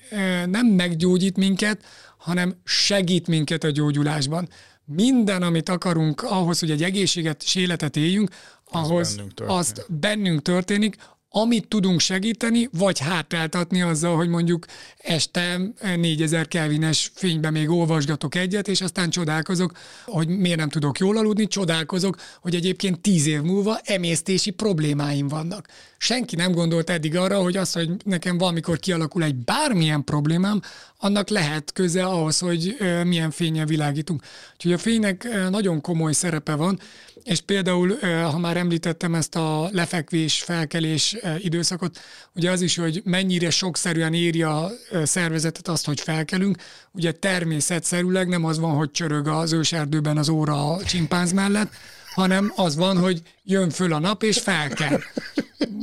nem meggyógyít minket, hanem segít minket a gyógyulásban. Minden, amit akarunk ahhoz, hogy egy egészséges életet éljünk, ahhoz azt bennünk történik, amit tudunk segíteni, vagy hátráltatni azzal, hogy mondjuk este 4000 kelvines fényben még olvasgatok egyet, és aztán csodálkozok, hogy miért nem tudok jól aludni, csodálkozok, hogy egyébként 10 év múlva emésztési problémáim vannak. Senki nem gondolt eddig arra, hogy az, hogy nekem valamikor kialakul egy bármilyen problémám, annak lehet köze ahhoz, hogy milyen fénnyel világítunk. Úgyhogy a fénynek nagyon komoly szerepe van, és például, ha már említettem ezt a lefekvés-felkelés időszakot, ugye az is, hogy mennyire sokszerűen éri a szervezetet azt, hogy felkelünk. Ugye természetszerűleg nem az van, hogy csörög az őserdőben az óra a csimpánz mellett, hanem az van, hogy jön föl a nap és felkel.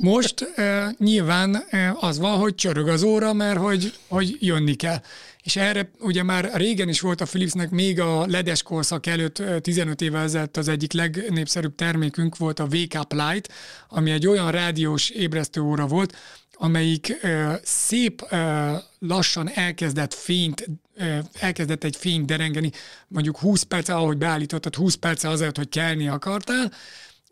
Most nyilván az van, hogy csörög az óra, mert hogy jönni kell. És erre ugye már régen is volt a Philipsnek, még a ledes korszak előtt, 15 évvel ezelőtt az egyik legnépszerűbb termékünk volt a Wake Up Light, ami egy olyan rádiós ébresztőóra volt, amelyik szép lassan elkezdett egy fényt derengeni, mondjuk 20 perc, ahogy beállítottad, 20 perc azért, hogy kelni akartál,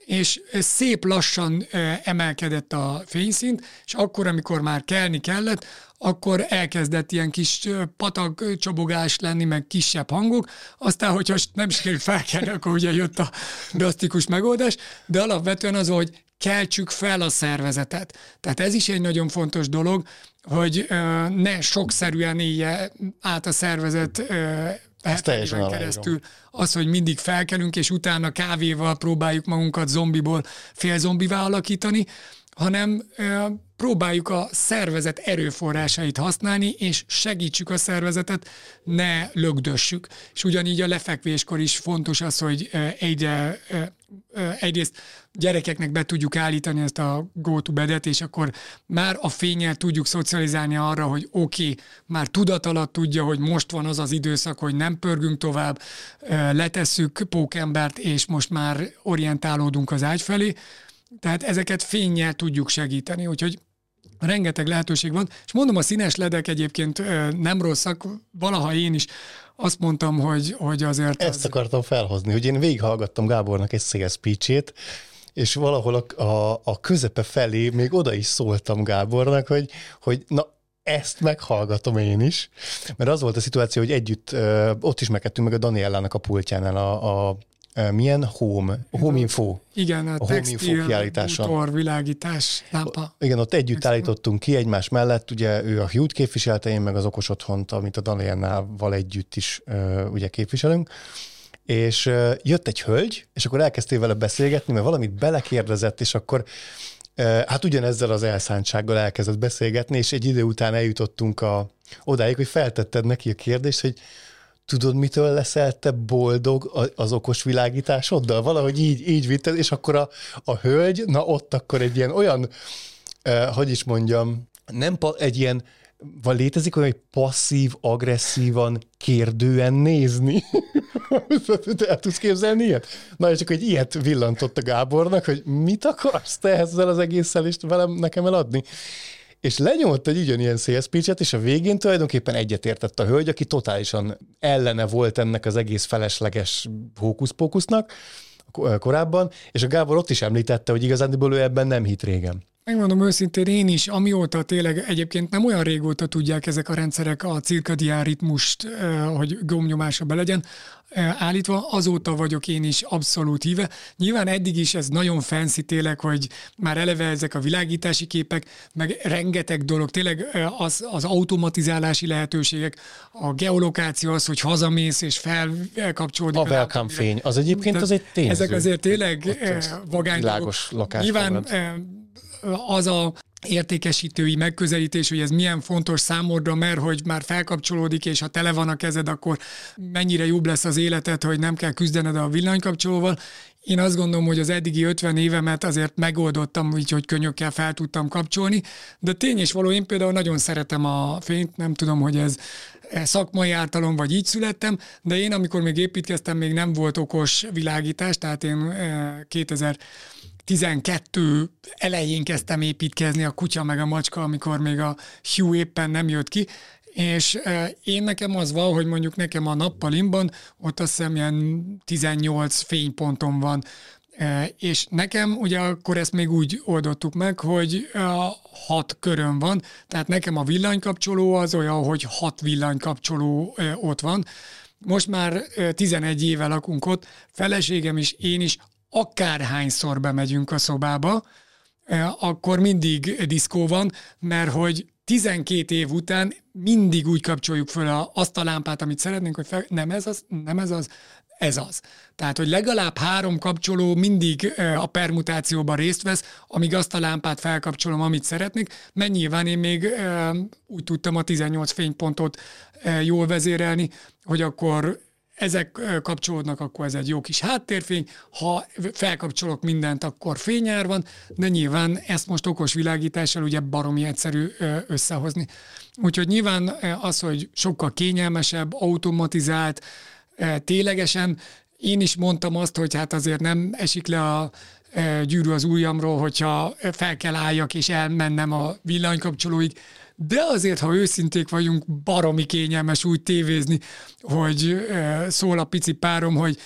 és szép lassan emelkedett a fényszint, és akkor, amikor már kelni kellett, akkor elkezdett ilyen kis patak csobogás lenni, meg kisebb hangok, aztán, hogyha nem sikerül felkelni, akkor ugye jött a drasztikus megoldás, de alapvetően az, hogy keltsük fel a szervezetet. Tehát ez is egy nagyon fontos dolog, hogy ne sokszerűen élje át a szervezet teljesen keresztül az, hogy mindig felkelünk, és utána kávéval próbáljuk magunkat zombiból félzombivá alakítani, hanem próbáljuk a szervezet erőforrásait használni, és segítsük a szervezetet, ne lögdössük. És ugyanígy a lefekvéskor is fontos az, hogy egyrészt gyerekeknek be tudjuk állítani ezt a go-to-bedet, és akkor már a fénnyel tudjuk szocializálni arra, hogy oké, már tudat alatt tudja, hogy most van az az időszak, hogy nem pörgünk tovább, letesszük pókembert, és most már orientálódunk az ágy felé. Tehát ezeket fénnyel tudjuk segíteni, úgyhogy rengeteg lehetőség van. És mondom, a színes ledek egyébként nem rosszak, valaha én is azt mondtam, hogy azért... Ezt akartam felhozni, hogy én végighallgattam Gábornak egy sales speech-ét, és valahol a közepe felé még oda is szóltam Gábornak, hogy na, ezt meghallgatom én is, mert az volt a szituáció, hogy együtt ott is megettünk meg a Daniellának a pultjánál a milyen home info. Igen, a textil, bútorvilágítás lámpa. Igen, ott együtt állítottunk ki egymás mellett, ugye ő a Hue-t képviselte, én meg az okos otthont, amit a Daniellával együtt is ugye képviselünk, és jött egy hölgy, és akkor elkezdtél vele beszélgetni, mert valamit belekérdezett, és akkor Hát ugyanezzel az elszántsággal elkezdett beszélgetni, és egy idő után eljutottunk odáig, hogy feltetted neki a kérdést, hogy tudod, mitől leszel te boldog az okos világításoddal? Valahogy így vitted, és akkor a hölgy, na ott akkor egy ilyen olyan, hogy is mondjam, nem egy ilyen, vagy létezik olyan, hogy passzív-agresszívan kérdően nézni? El tudsz képzelni ilyet? Na, és akkor egy ilyet villantott a Gábornak, hogy mit akarsz te ezzel az egésszel és velem nekem eladni? És lenyomt egy ugyanilyen sales pitch-et, és a végén tulajdonképpen egyetértett a hölgy, aki totálisan ellene volt ennek az egész felesleges hókuszpókusznak korábban, és a Gábor ott is említette, hogy igazándiból ő ebben nem hitt régen. Megmondom őszintén, én is, amióta tényleg egyébként nem olyan régóta tudják ezek a rendszerek a cirkadián ritmust, hogy gombnyomása be legyen állítva, azóta vagyok én is abszolút híve. Nyilván eddig is ez nagyon fancy tényleg, hogy már eleve ezek a világítási képek, meg rengeteg dolog, tényleg az automatizálási lehetőségek, a geolokáció az, hogy hazamész és felkapcsolódik. A welcome fény, az egyébként az egy tényező. Ezek azért tényleg vagány dolgok. Nyilván az a értékesítői megközelítés, hogy ez milyen fontos számodra, mert hogy már felkapcsolódik, és ha tele van a kezed, akkor mennyire jobb lesz az életed, hogy nem kell küzdened a villanykapcsolóval. Én azt gondolom, hogy az eddigi 50 évemet azért megoldottam, úgyhogy könnyökkel fel tudtam kapcsolni, de tény és való, én például nagyon szeretem a fényt, nem tudom, hogy ez szakmai ártalom, vagy így születtem, de én amikor még építkeztem, még nem volt okos világítás, tehát én 2012 elején kezdtem építkezni, a kutya meg a macska, amikor még a Hue éppen nem jött ki, és én nekem az van, hogy mondjuk nekem a nappalimban, ott azt hiszem ilyen 18 fénypontom van, és nekem ugye akkor ezt még úgy oldottuk meg, hogy 6 köröm van, tehát nekem a villanykapcsoló az olyan, hogy 6 villanykapcsoló ott van. Most már 11 éve lakunk ott, feleségem is, én is, akárhányszor bemegyünk a szobába, akkor mindig diszkó van, mert hogy 12 év után mindig úgy kapcsoljuk föl azt a lámpát, amit szeretnénk, hogy ez az. Tehát, hogy legalább 3 kapcsoló mindig a permutációban részt vesz, amíg azt a lámpát felkapcsolom, amit szeretnék, mert nyilván én még úgy tudtam a 18 fénypontot jól vezérelni, hogy akkor ezek kapcsolódnak, akkor ez egy jó kis háttérfény, ha felkapcsolok mindent, akkor fényár van, de nyilván ezt most okos világítással ugye baromi egyszerű összehozni. Úgyhogy nyilván az, hogy sokkal kényelmesebb, automatizált, ténylegesen, én is mondtam azt, hogy hát azért nem esik le a gyűrű az ujjamról, hogyha fel kell álljak és elmennem a villanykapcsolóig, de azért, ha őszinték vagyunk, baromi kényelmes úgy tévézni, hogy szól a pici párom, hogy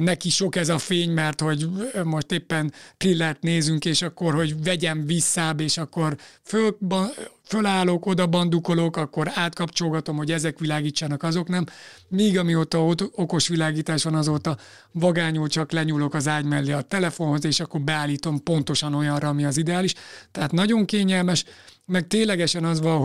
neki sok ez a fény, mert hogy most éppen thrillert nézünk, és akkor, hogy vegyem visszább, és akkor fölállok, oda bandukolok, akkor átkapcsolgatom, hogy ezek világítsanak, azok nem. Míg amióta okos világítás van, azóta vagányul csak lenyúlok az ágy mellé a telefonhoz, és akkor beállítom pontosan olyanra, ami az ideális. Tehát nagyon kényelmes, meg ténylegesen az van,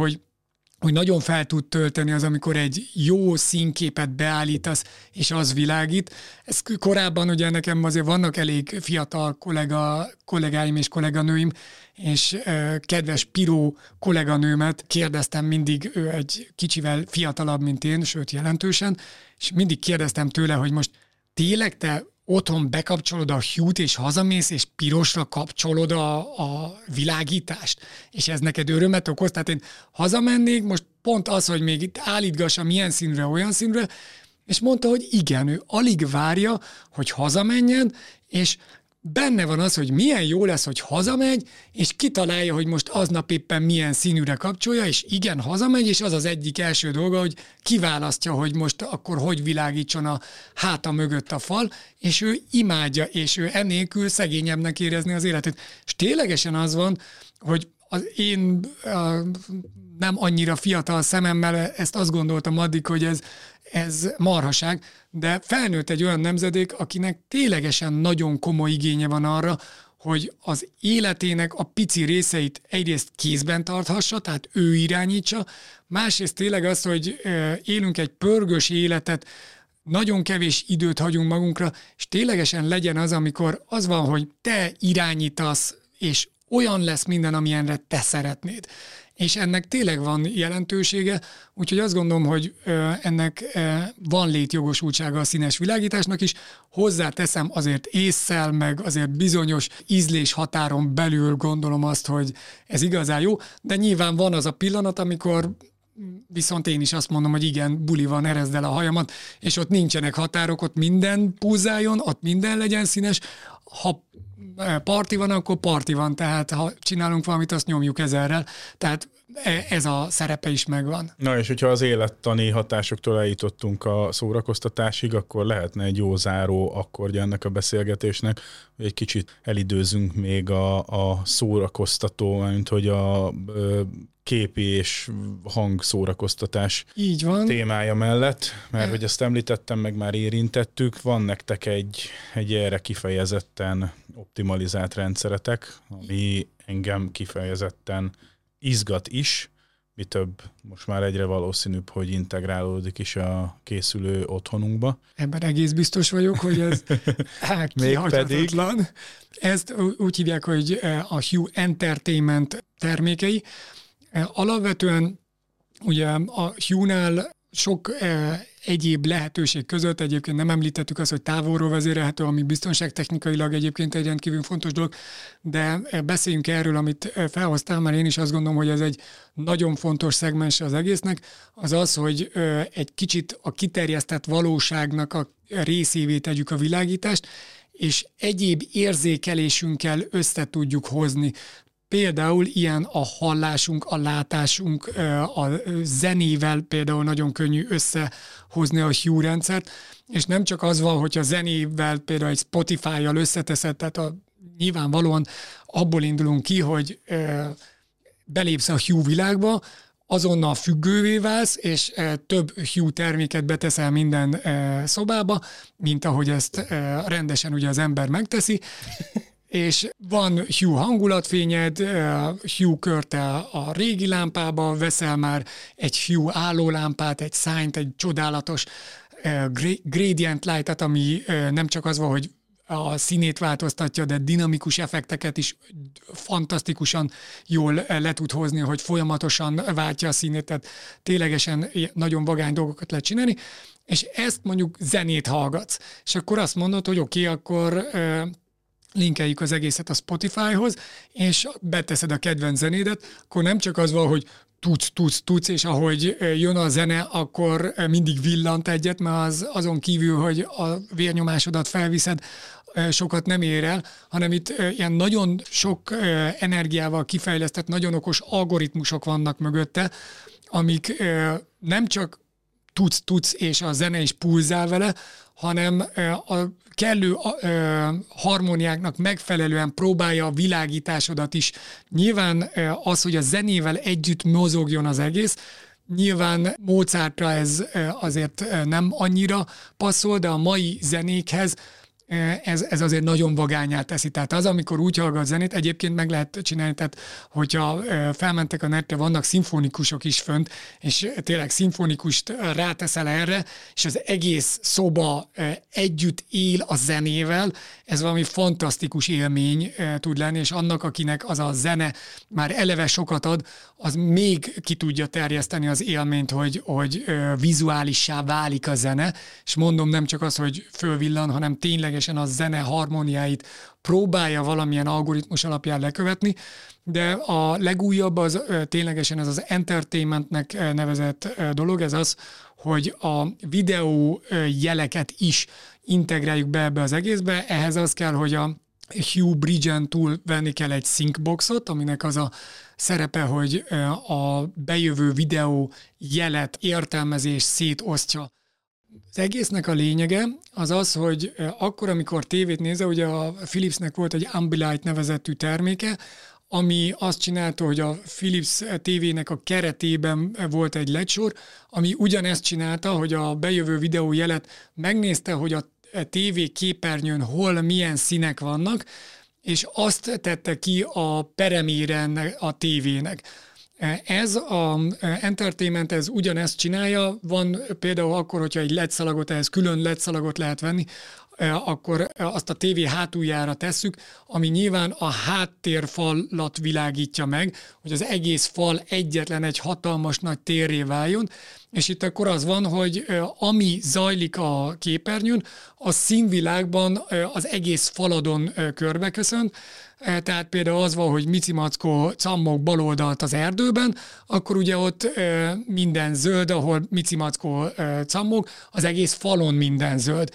hogy nagyon fel tud tölteni az, amikor egy jó színképet beállítasz, és az világít. Ez korábban ugye nekem azért vannak elég fiatal kollégáim és kolléganőim, és kedves Piró kolléganőmet kérdeztem mindig, ő egy kicsivel fiatalabb, mint én, sőt jelentősen, és mindig kérdeztem tőle, hogy most tényleg te otthon bekapcsolod a Hue-t, és hazamész, és pirosra kapcsolod a világítást, és ez neked örömet okoz, tehát én hazamennék, most pont az, hogy még itt állítgassam ilyen színre, olyan színre, és mondta, hogy igen, ő alig várja, hogy hazamenjen, és benne van az, hogy milyen jó lesz, hogy hazamegy, és kitalálja, hogy most aznap éppen milyen színűre kapcsolja, és igen, hazamegy, és az az egyik első dolga, hogy kiválasztja, hogy most akkor hogy világítson a háta mögött a fal, és ő imádja, és ő enélkül szegényebbnek érezni az életét. És ténylegesen az van, hogy én nem annyira fiatal szememmel ezt azt gondoltam addig, hogy ez marhaság, de felnőtt egy olyan nemzedék, akinek ténylegesen nagyon komoly igénye van arra, hogy az életének a pici részeit egyrészt kézben tarthassa, tehát ő irányítsa, másrészt tényleg az, hogy élünk egy pörgős életet, nagyon kevés időt hagyunk magunkra, és ténylegesen legyen az, amikor az van, hogy te irányítasz, és olyan lesz minden, amilyenre te szeretnéd. És ennek tényleg van jelentősége, úgyhogy azt gondolom, hogy ennek van létjogosultsága a színes világításnak is. Hozzáteszem azért ésszel, meg azért bizonyos ízlés határon belül gondolom azt, hogy ez igazán jó, de nyilván van az a pillanat, amikor viszont én is azt mondom, hogy igen, buli van, erezd el a hajamat, és ott nincsenek határok, ott minden pulzáljon, ott minden legyen színes. Ha parti van, akkor parti van, tehát ha csinálunk valamit, azt nyomjuk ezerrel, tehát ez a szerepe is megvan. Na és hogyha az élettani hatásoktól eljutottunk a szórakoztatásig, akkor lehetne egy jó záró akkordja ennek a beszélgetésnek, hogy egy kicsit elidőzünk még a szórakoztató, mint hogy a képi és hangszórakoztatás témája mellett, mert hogy ezt említettem, meg már érintettük, van nektek egy erre kifejezetten optimalizált rendszeretek, ami engem kifejezetten izgat is, mi több, most már egyre valószínűbb, hogy integrálódik is a készülő otthonunkba. Ebben egész biztos vagyok, hogy ez kihagyhatatlan. Ezt úgy hívják, hogy a Hue Entertainment termékei. Alapvetően ugye a Hue-nál sok egyéb lehetőség között, egyébként nem említettük azt, hogy távolról vezérelhető, ami biztonságtechnikailag egyébként egy rendkívül fontos dolog, de beszéljünk erről, amit felhoztál, mert én is azt gondolom, hogy ez egy nagyon fontos szegmens az egésznek, az az, hogy egy kicsit a kiterjesztett valóságnak a részévé tegyük a világítást, és egyéb érzékelésünkkel össze tudjuk hozni. Például ilyen a hallásunk, a látásunk, a zenével például nagyon könnyű összehozni a Hue rendszert, és nem csak az van, hogy a zenével például egy Spotify-jal összeteszed, tehát nyilvánvalóan abból indulunk ki, hogy belépsz a Hue világba, azonnal függővé válsz, és több Hue terméket beteszel minden szobába, mint ahogy ezt rendesen ugye az ember megteszi, és van Hue hangulatfényed, Hue körte a régi lámpába, veszel már egy Hue állólámpát, egy sign-t, egy csodálatos gradient light-et, ami nem csak az van, hogy a színét változtatja, de dinamikus effekteket is fantasztikusan jól le tud hozni, hogy folyamatosan váltja a színét, tehát ténylegesen nagyon vagány dolgokat lehet csinálni, és ezt mondjuk zenét hallgatsz, és akkor azt mondod, hogy oké, akkor linkeljük az egészet a Spotify-hoz, és beteszed a kedvenc zenédet, akkor nem csak az van, hogy tudsz, és ahogy jön a zene, akkor mindig villant egyet, mert azon kívül, hogy a vérnyomásodat felviszed, sokat nem ér el, hanem itt ilyen nagyon sok energiával kifejlesztett, nagyon okos algoritmusok vannak mögötte, amik nem csak tudsz, és a zene is pulzál vele, hanem a kellő harmóniáknak megfelelően próbálja a világításodat is. Nyilván az, hogy a zenével együtt mozogjon az egész, nyilván Mozartra ez azért nem annyira passzol, de a mai zenékhez ez azért nagyon vagányá teszi. Tehát az, amikor úgy hallgat zenét, egyébként meg lehet csinálni, tehát hogyha felmentek a netre, vannak szimfonikusok is fönt, és tényleg szimfonikust ráteszel erre, és az egész szoba együtt él a zenével, ez valami fantasztikus élmény tud lenni, és annak, akinek az a zene már eleve sokat ad, az még ki tudja terjeszteni az élményt, hogy vizuálissá válik a zene, és mondom, nem csak az, hogy fölvillan, hanem tényleg a zene harmóniáit próbálja valamilyen algoritmus alapján lekövetni, de a legújabb az ténylegesen ez az entertainmentnek nevezett dolog, ez az, hogy a videó jeleket is integráljuk be ebbe az egészbe, ehhez az kell, hogy a Hue Bridge-en túl venni kell egy syncboxot, aminek az a szerepe, hogy a bejövő videó jelet értelmezi és szétosztja. Az egésznek a lényege az az, hogy akkor, amikor tévét nézel, ugye a Philipsnek volt egy Ambilight nevezetű terméke, ami azt csinálta, hogy a Philips tévének a keretében volt egy ledsor, ami ugyanezt csinálta, hogy a bejövő videójelet megnézte, hogy a tévé képernyőn hol milyen színek vannak, és azt tette ki a peremére a tévének. Ez a entertainment, ez ugyanezt csinálja, van például akkor, hogyha egy LED szalagot, ehhez külön LED szalagot lehet venni, akkor azt a tévé hátuljára tesszük, ami nyilván a háttérfalat világítja meg, hogy az egész fal egyetlen egy hatalmas nagy térré váljon, és itt akkor az van, hogy ami zajlik a képernyőn, a színvilágban az egész faladon körbeköszön. Tehát például az van, hogy Mici Mackó cammog baloldalt az erdőben, akkor ugye ott minden zöld, ahol Mici Mackó cammog, az egész falon minden zöld.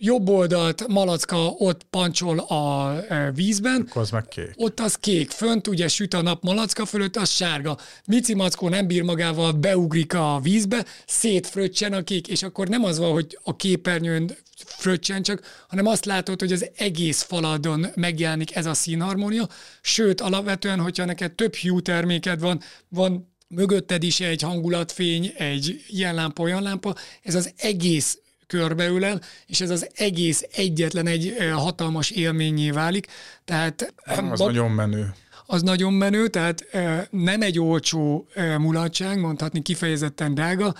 Jobb oldalt Malacka ott pancsol a vízben. Akkor az meg kék. Ott az kék. Fönt ugye süt a nap Malacka fölött, az sárga. Mici Mackó nem bír magával, beugrik a vízbe, szétfröccsen a kék, és akkor nem az van, hogy a képernyőn fröccsen csak, hanem azt látod, hogy az egész faladon megjelenik ez a színharmónia. Sőt, alapvetően, hogyha neked több hű terméked van mögötted is egy hangulatfény, egy ilyen lámpa, olyan lámpa, ez az egész körbeülel, és ez az egész egyetlen egy hatalmas élményé válik. Tehát, az nagyon menő. Az nagyon menő, tehát nem egy olcsó mulatság, mondhatni kifejezetten drága.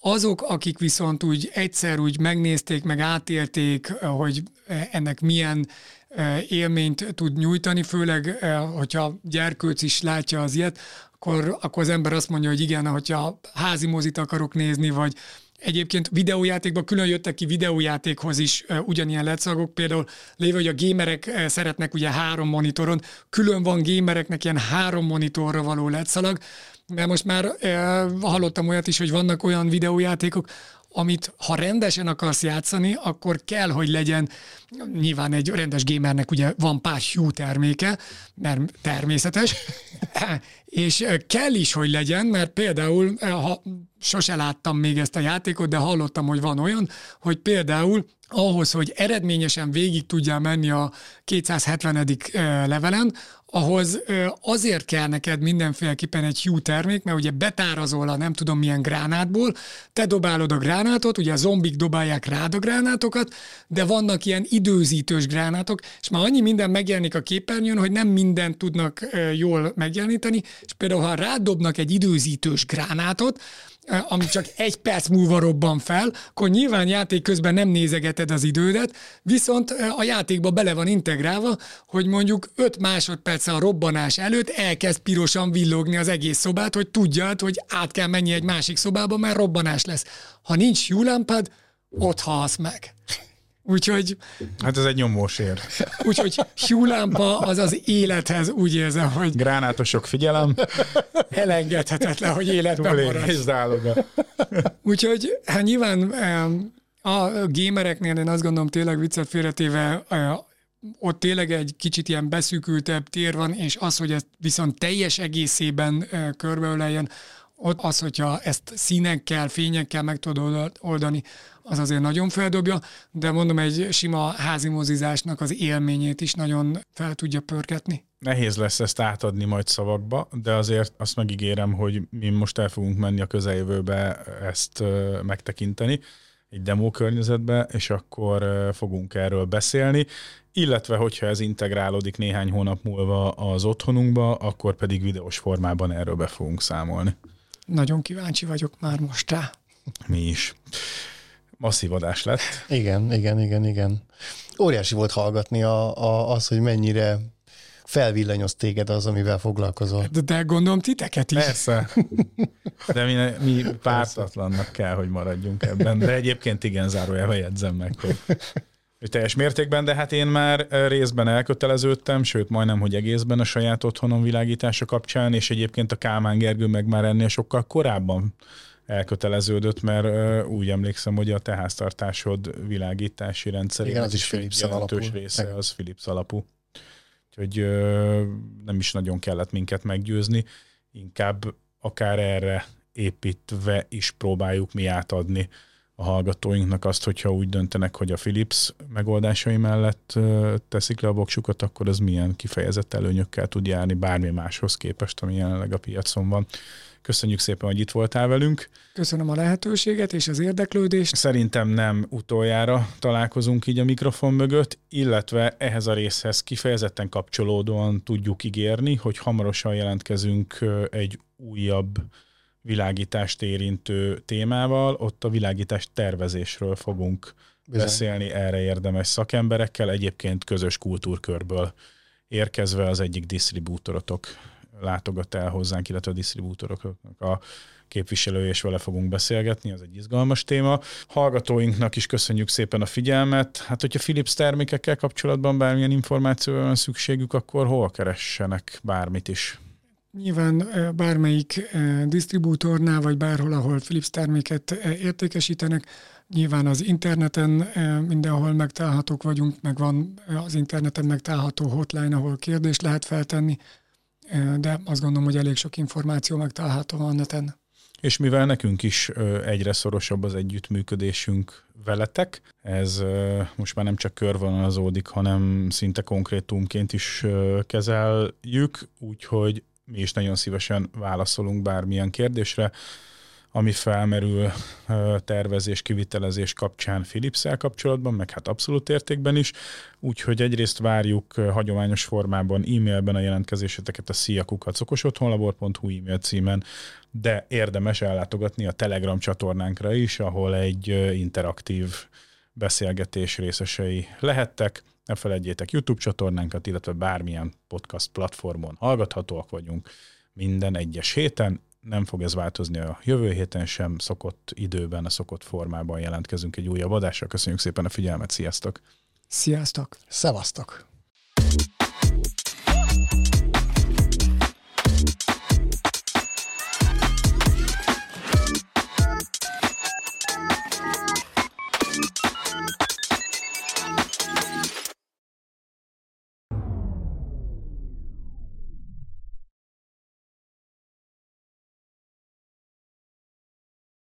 Azok, akik viszont úgy egyszer úgy megnézték, meg átélték, hogy ennek milyen élményt tud nyújtani, főleg, hogyha gyerkőc is látja az ilyet, akkor az ember azt mondja, hogy igen, hogyha házi mozit akarok nézni, vagy egyébként videójátékban külön jöttek ki videójátékhoz is ugyanilyen letszagok, például lévő, hogy a gémerek szeretnek ugye 3 monitoron, külön van gémereknek ilyen 3 monitorra való letszalag, mert most már hallottam olyat is, hogy vannak olyan videójátékok, amit ha rendesen akarsz játszani, akkor kell, hogy legyen, nyilván egy rendes gamernek ugye van pár hű terméke, mert természetes, és kell is, hogy legyen, mert például, ha sose láttam még ezt a játékot, de hallottam, hogy van olyan, hogy például ahhoz, hogy eredményesen végig tudjál menni a 270. levelen, ahhoz azért kell neked mindenféleképpen egy hű termék, mert ugye betárazol a nem tudom milyen gránátból, te dobálod a gránátot, ugye a zombik dobálják rád a gránátokat, de vannak ilyen időzítős gránátok, és már annyi minden megjelenik a képernyőn, hogy nem mindent tudnak jól megjeleníteni, és például ha rád dobnak egy időzítős gránátot, ami csak 1 perc múlva robban fel, akkor nyilván játék közben nem nézegeted az idődet, viszont a játékba bele van integrálva, hogy mondjuk 5 másodperccel a robbanás előtt elkezd pirosan villogni az egész szobát, hogy tudjad, hogy át kell menni egy másik szobába, mert robbanás lesz. Ha nincs hűlámpád, ott halsz meg. Úgyhogy... Hát ez egy nyomósér. Úgyhogy hűlámpa az az élethez, úgy érzem, hogy... Gránátosok figyelem. Elengedhetetlen, hogy életben maradj. Úgyhogy hát nyilván a gamereknél én azt gondolom tényleg viccet félretéve ott tényleg egy kicsit ilyen beszűkültebb tér van, és az, hogy ezt viszont teljes egészében körbeöleljen, ott az, hogyha ezt színekkel, fényekkel meg tudod oldani, az azért nagyon feldobja, de mondom, egy sima házimozizásnak az élményét is nagyon fel tudja pörketni. Nehéz lesz ezt átadni majd szavakba, de azért azt megígérem, hogy mi most el fogunk menni a közeljövőbe ezt megtekinteni, egy demo környezetbe, és akkor fogunk erről beszélni, illetve hogyha ez integrálódik néhány hónap múlva az otthonunkba, akkor pedig videós formában erről be fogunk számolni. Nagyon kíváncsi vagyok már most rá. Mi is. Masszív adás lett. Igen. Óriási volt hallgatni az, hogy mennyire felvillanyoz téged az, amivel foglalkozol. De gondolom titeket is. Persze. De mi pártatlannak kell, hogy maradjunk ebben. De egyébként igen, zárójelbe jegyzem meg, hogy teljes mértékben, de hát én már részben elköteleződtem, sőt majdnem, hogy egészben a saját otthonom világítása kapcsán, és egyébként a Kálmán Gergő meg már ennél sokkal korábban elköteleződött, mert úgy emlékszem, hogy a te háztartásod világítási rendszerének az is Philips jelentős alapú. Része az Philips alapú. Úgyhogy nem is nagyon kellett minket meggyőzni, inkább akár erre építve is próbáljuk mi átadni a hallgatóinknak azt, hogyha úgy döntenek, hogy a Philips megoldásai mellett teszik le a voksukat, akkor az milyen kifejezett előnyökkel tud járni bármi máshoz képest, ami jelenleg a piacon van. Köszönjük szépen, hogy itt voltál velünk. Köszönöm a lehetőséget és az érdeklődést. Szerintem nem utoljára találkozunk így a mikrofon mögött, illetve ehhez a részhez kifejezetten kapcsolódóan tudjuk ígérni, hogy hamarosan jelentkezünk egy újabb világítást érintő témával, ott a világítás tervezésről fogunk beszélni, erre érdemes szakemberekkel. Egyébként közös kultúrkörből érkezve az egyik disztribútorotok látogat el hozzánk, illetve a disztribútoroknak a képviselői, és vele fogunk beszélgetni, az egy izgalmas téma. Hallgatóinknak is köszönjük szépen a figyelmet. Hát, hogyha Philips termékekkel kapcsolatban bármilyen információra van szükségük, akkor hol keressenek bármit is? Nyilván bármelyik disztribútornál, vagy bárhol, ahol Philips terméket értékesítenek, nyilván az interneten mindenhol megtalálhatók vagyunk, meg van az interneten megtalálható hotline, ahol kérdést lehet feltenni, de azt gondolom, hogy elég sok információ megtalálható van neten. És mivel nekünk is egyre szorosabb az együttműködésünk veletek, ez most már nem csak körvonalazódik, hanem szinte konkrétumként is kezeljük, úgyhogy mi is nagyon szívesen válaszolunk bármilyen kérdésre, ami felmerül tervezés, kivitelezés kapcsán Philips-szel kapcsolatban, meg hát abszolút értékben is. Úgyhogy egyrészt várjuk hagyományos formában e-mailben a jelentkezéseteket a sziakukacokosotthonlabor.hu e-mail címen, de érdemes ellátogatni a Telegram csatornánkra is, ahol egy interaktív beszélgetés részesei lehettek. Ne feledjétek YouTube csatornánkat, illetve bármilyen podcast platformon hallgathatóak vagyunk minden egyes héten. Nem fog ez változni a jövő héten sem, szokott időben, a szokott formában jelentkezünk egy újabb adásra. Köszönjük szépen a figyelmet, sziasztok! Sziasztok! Szevasztok!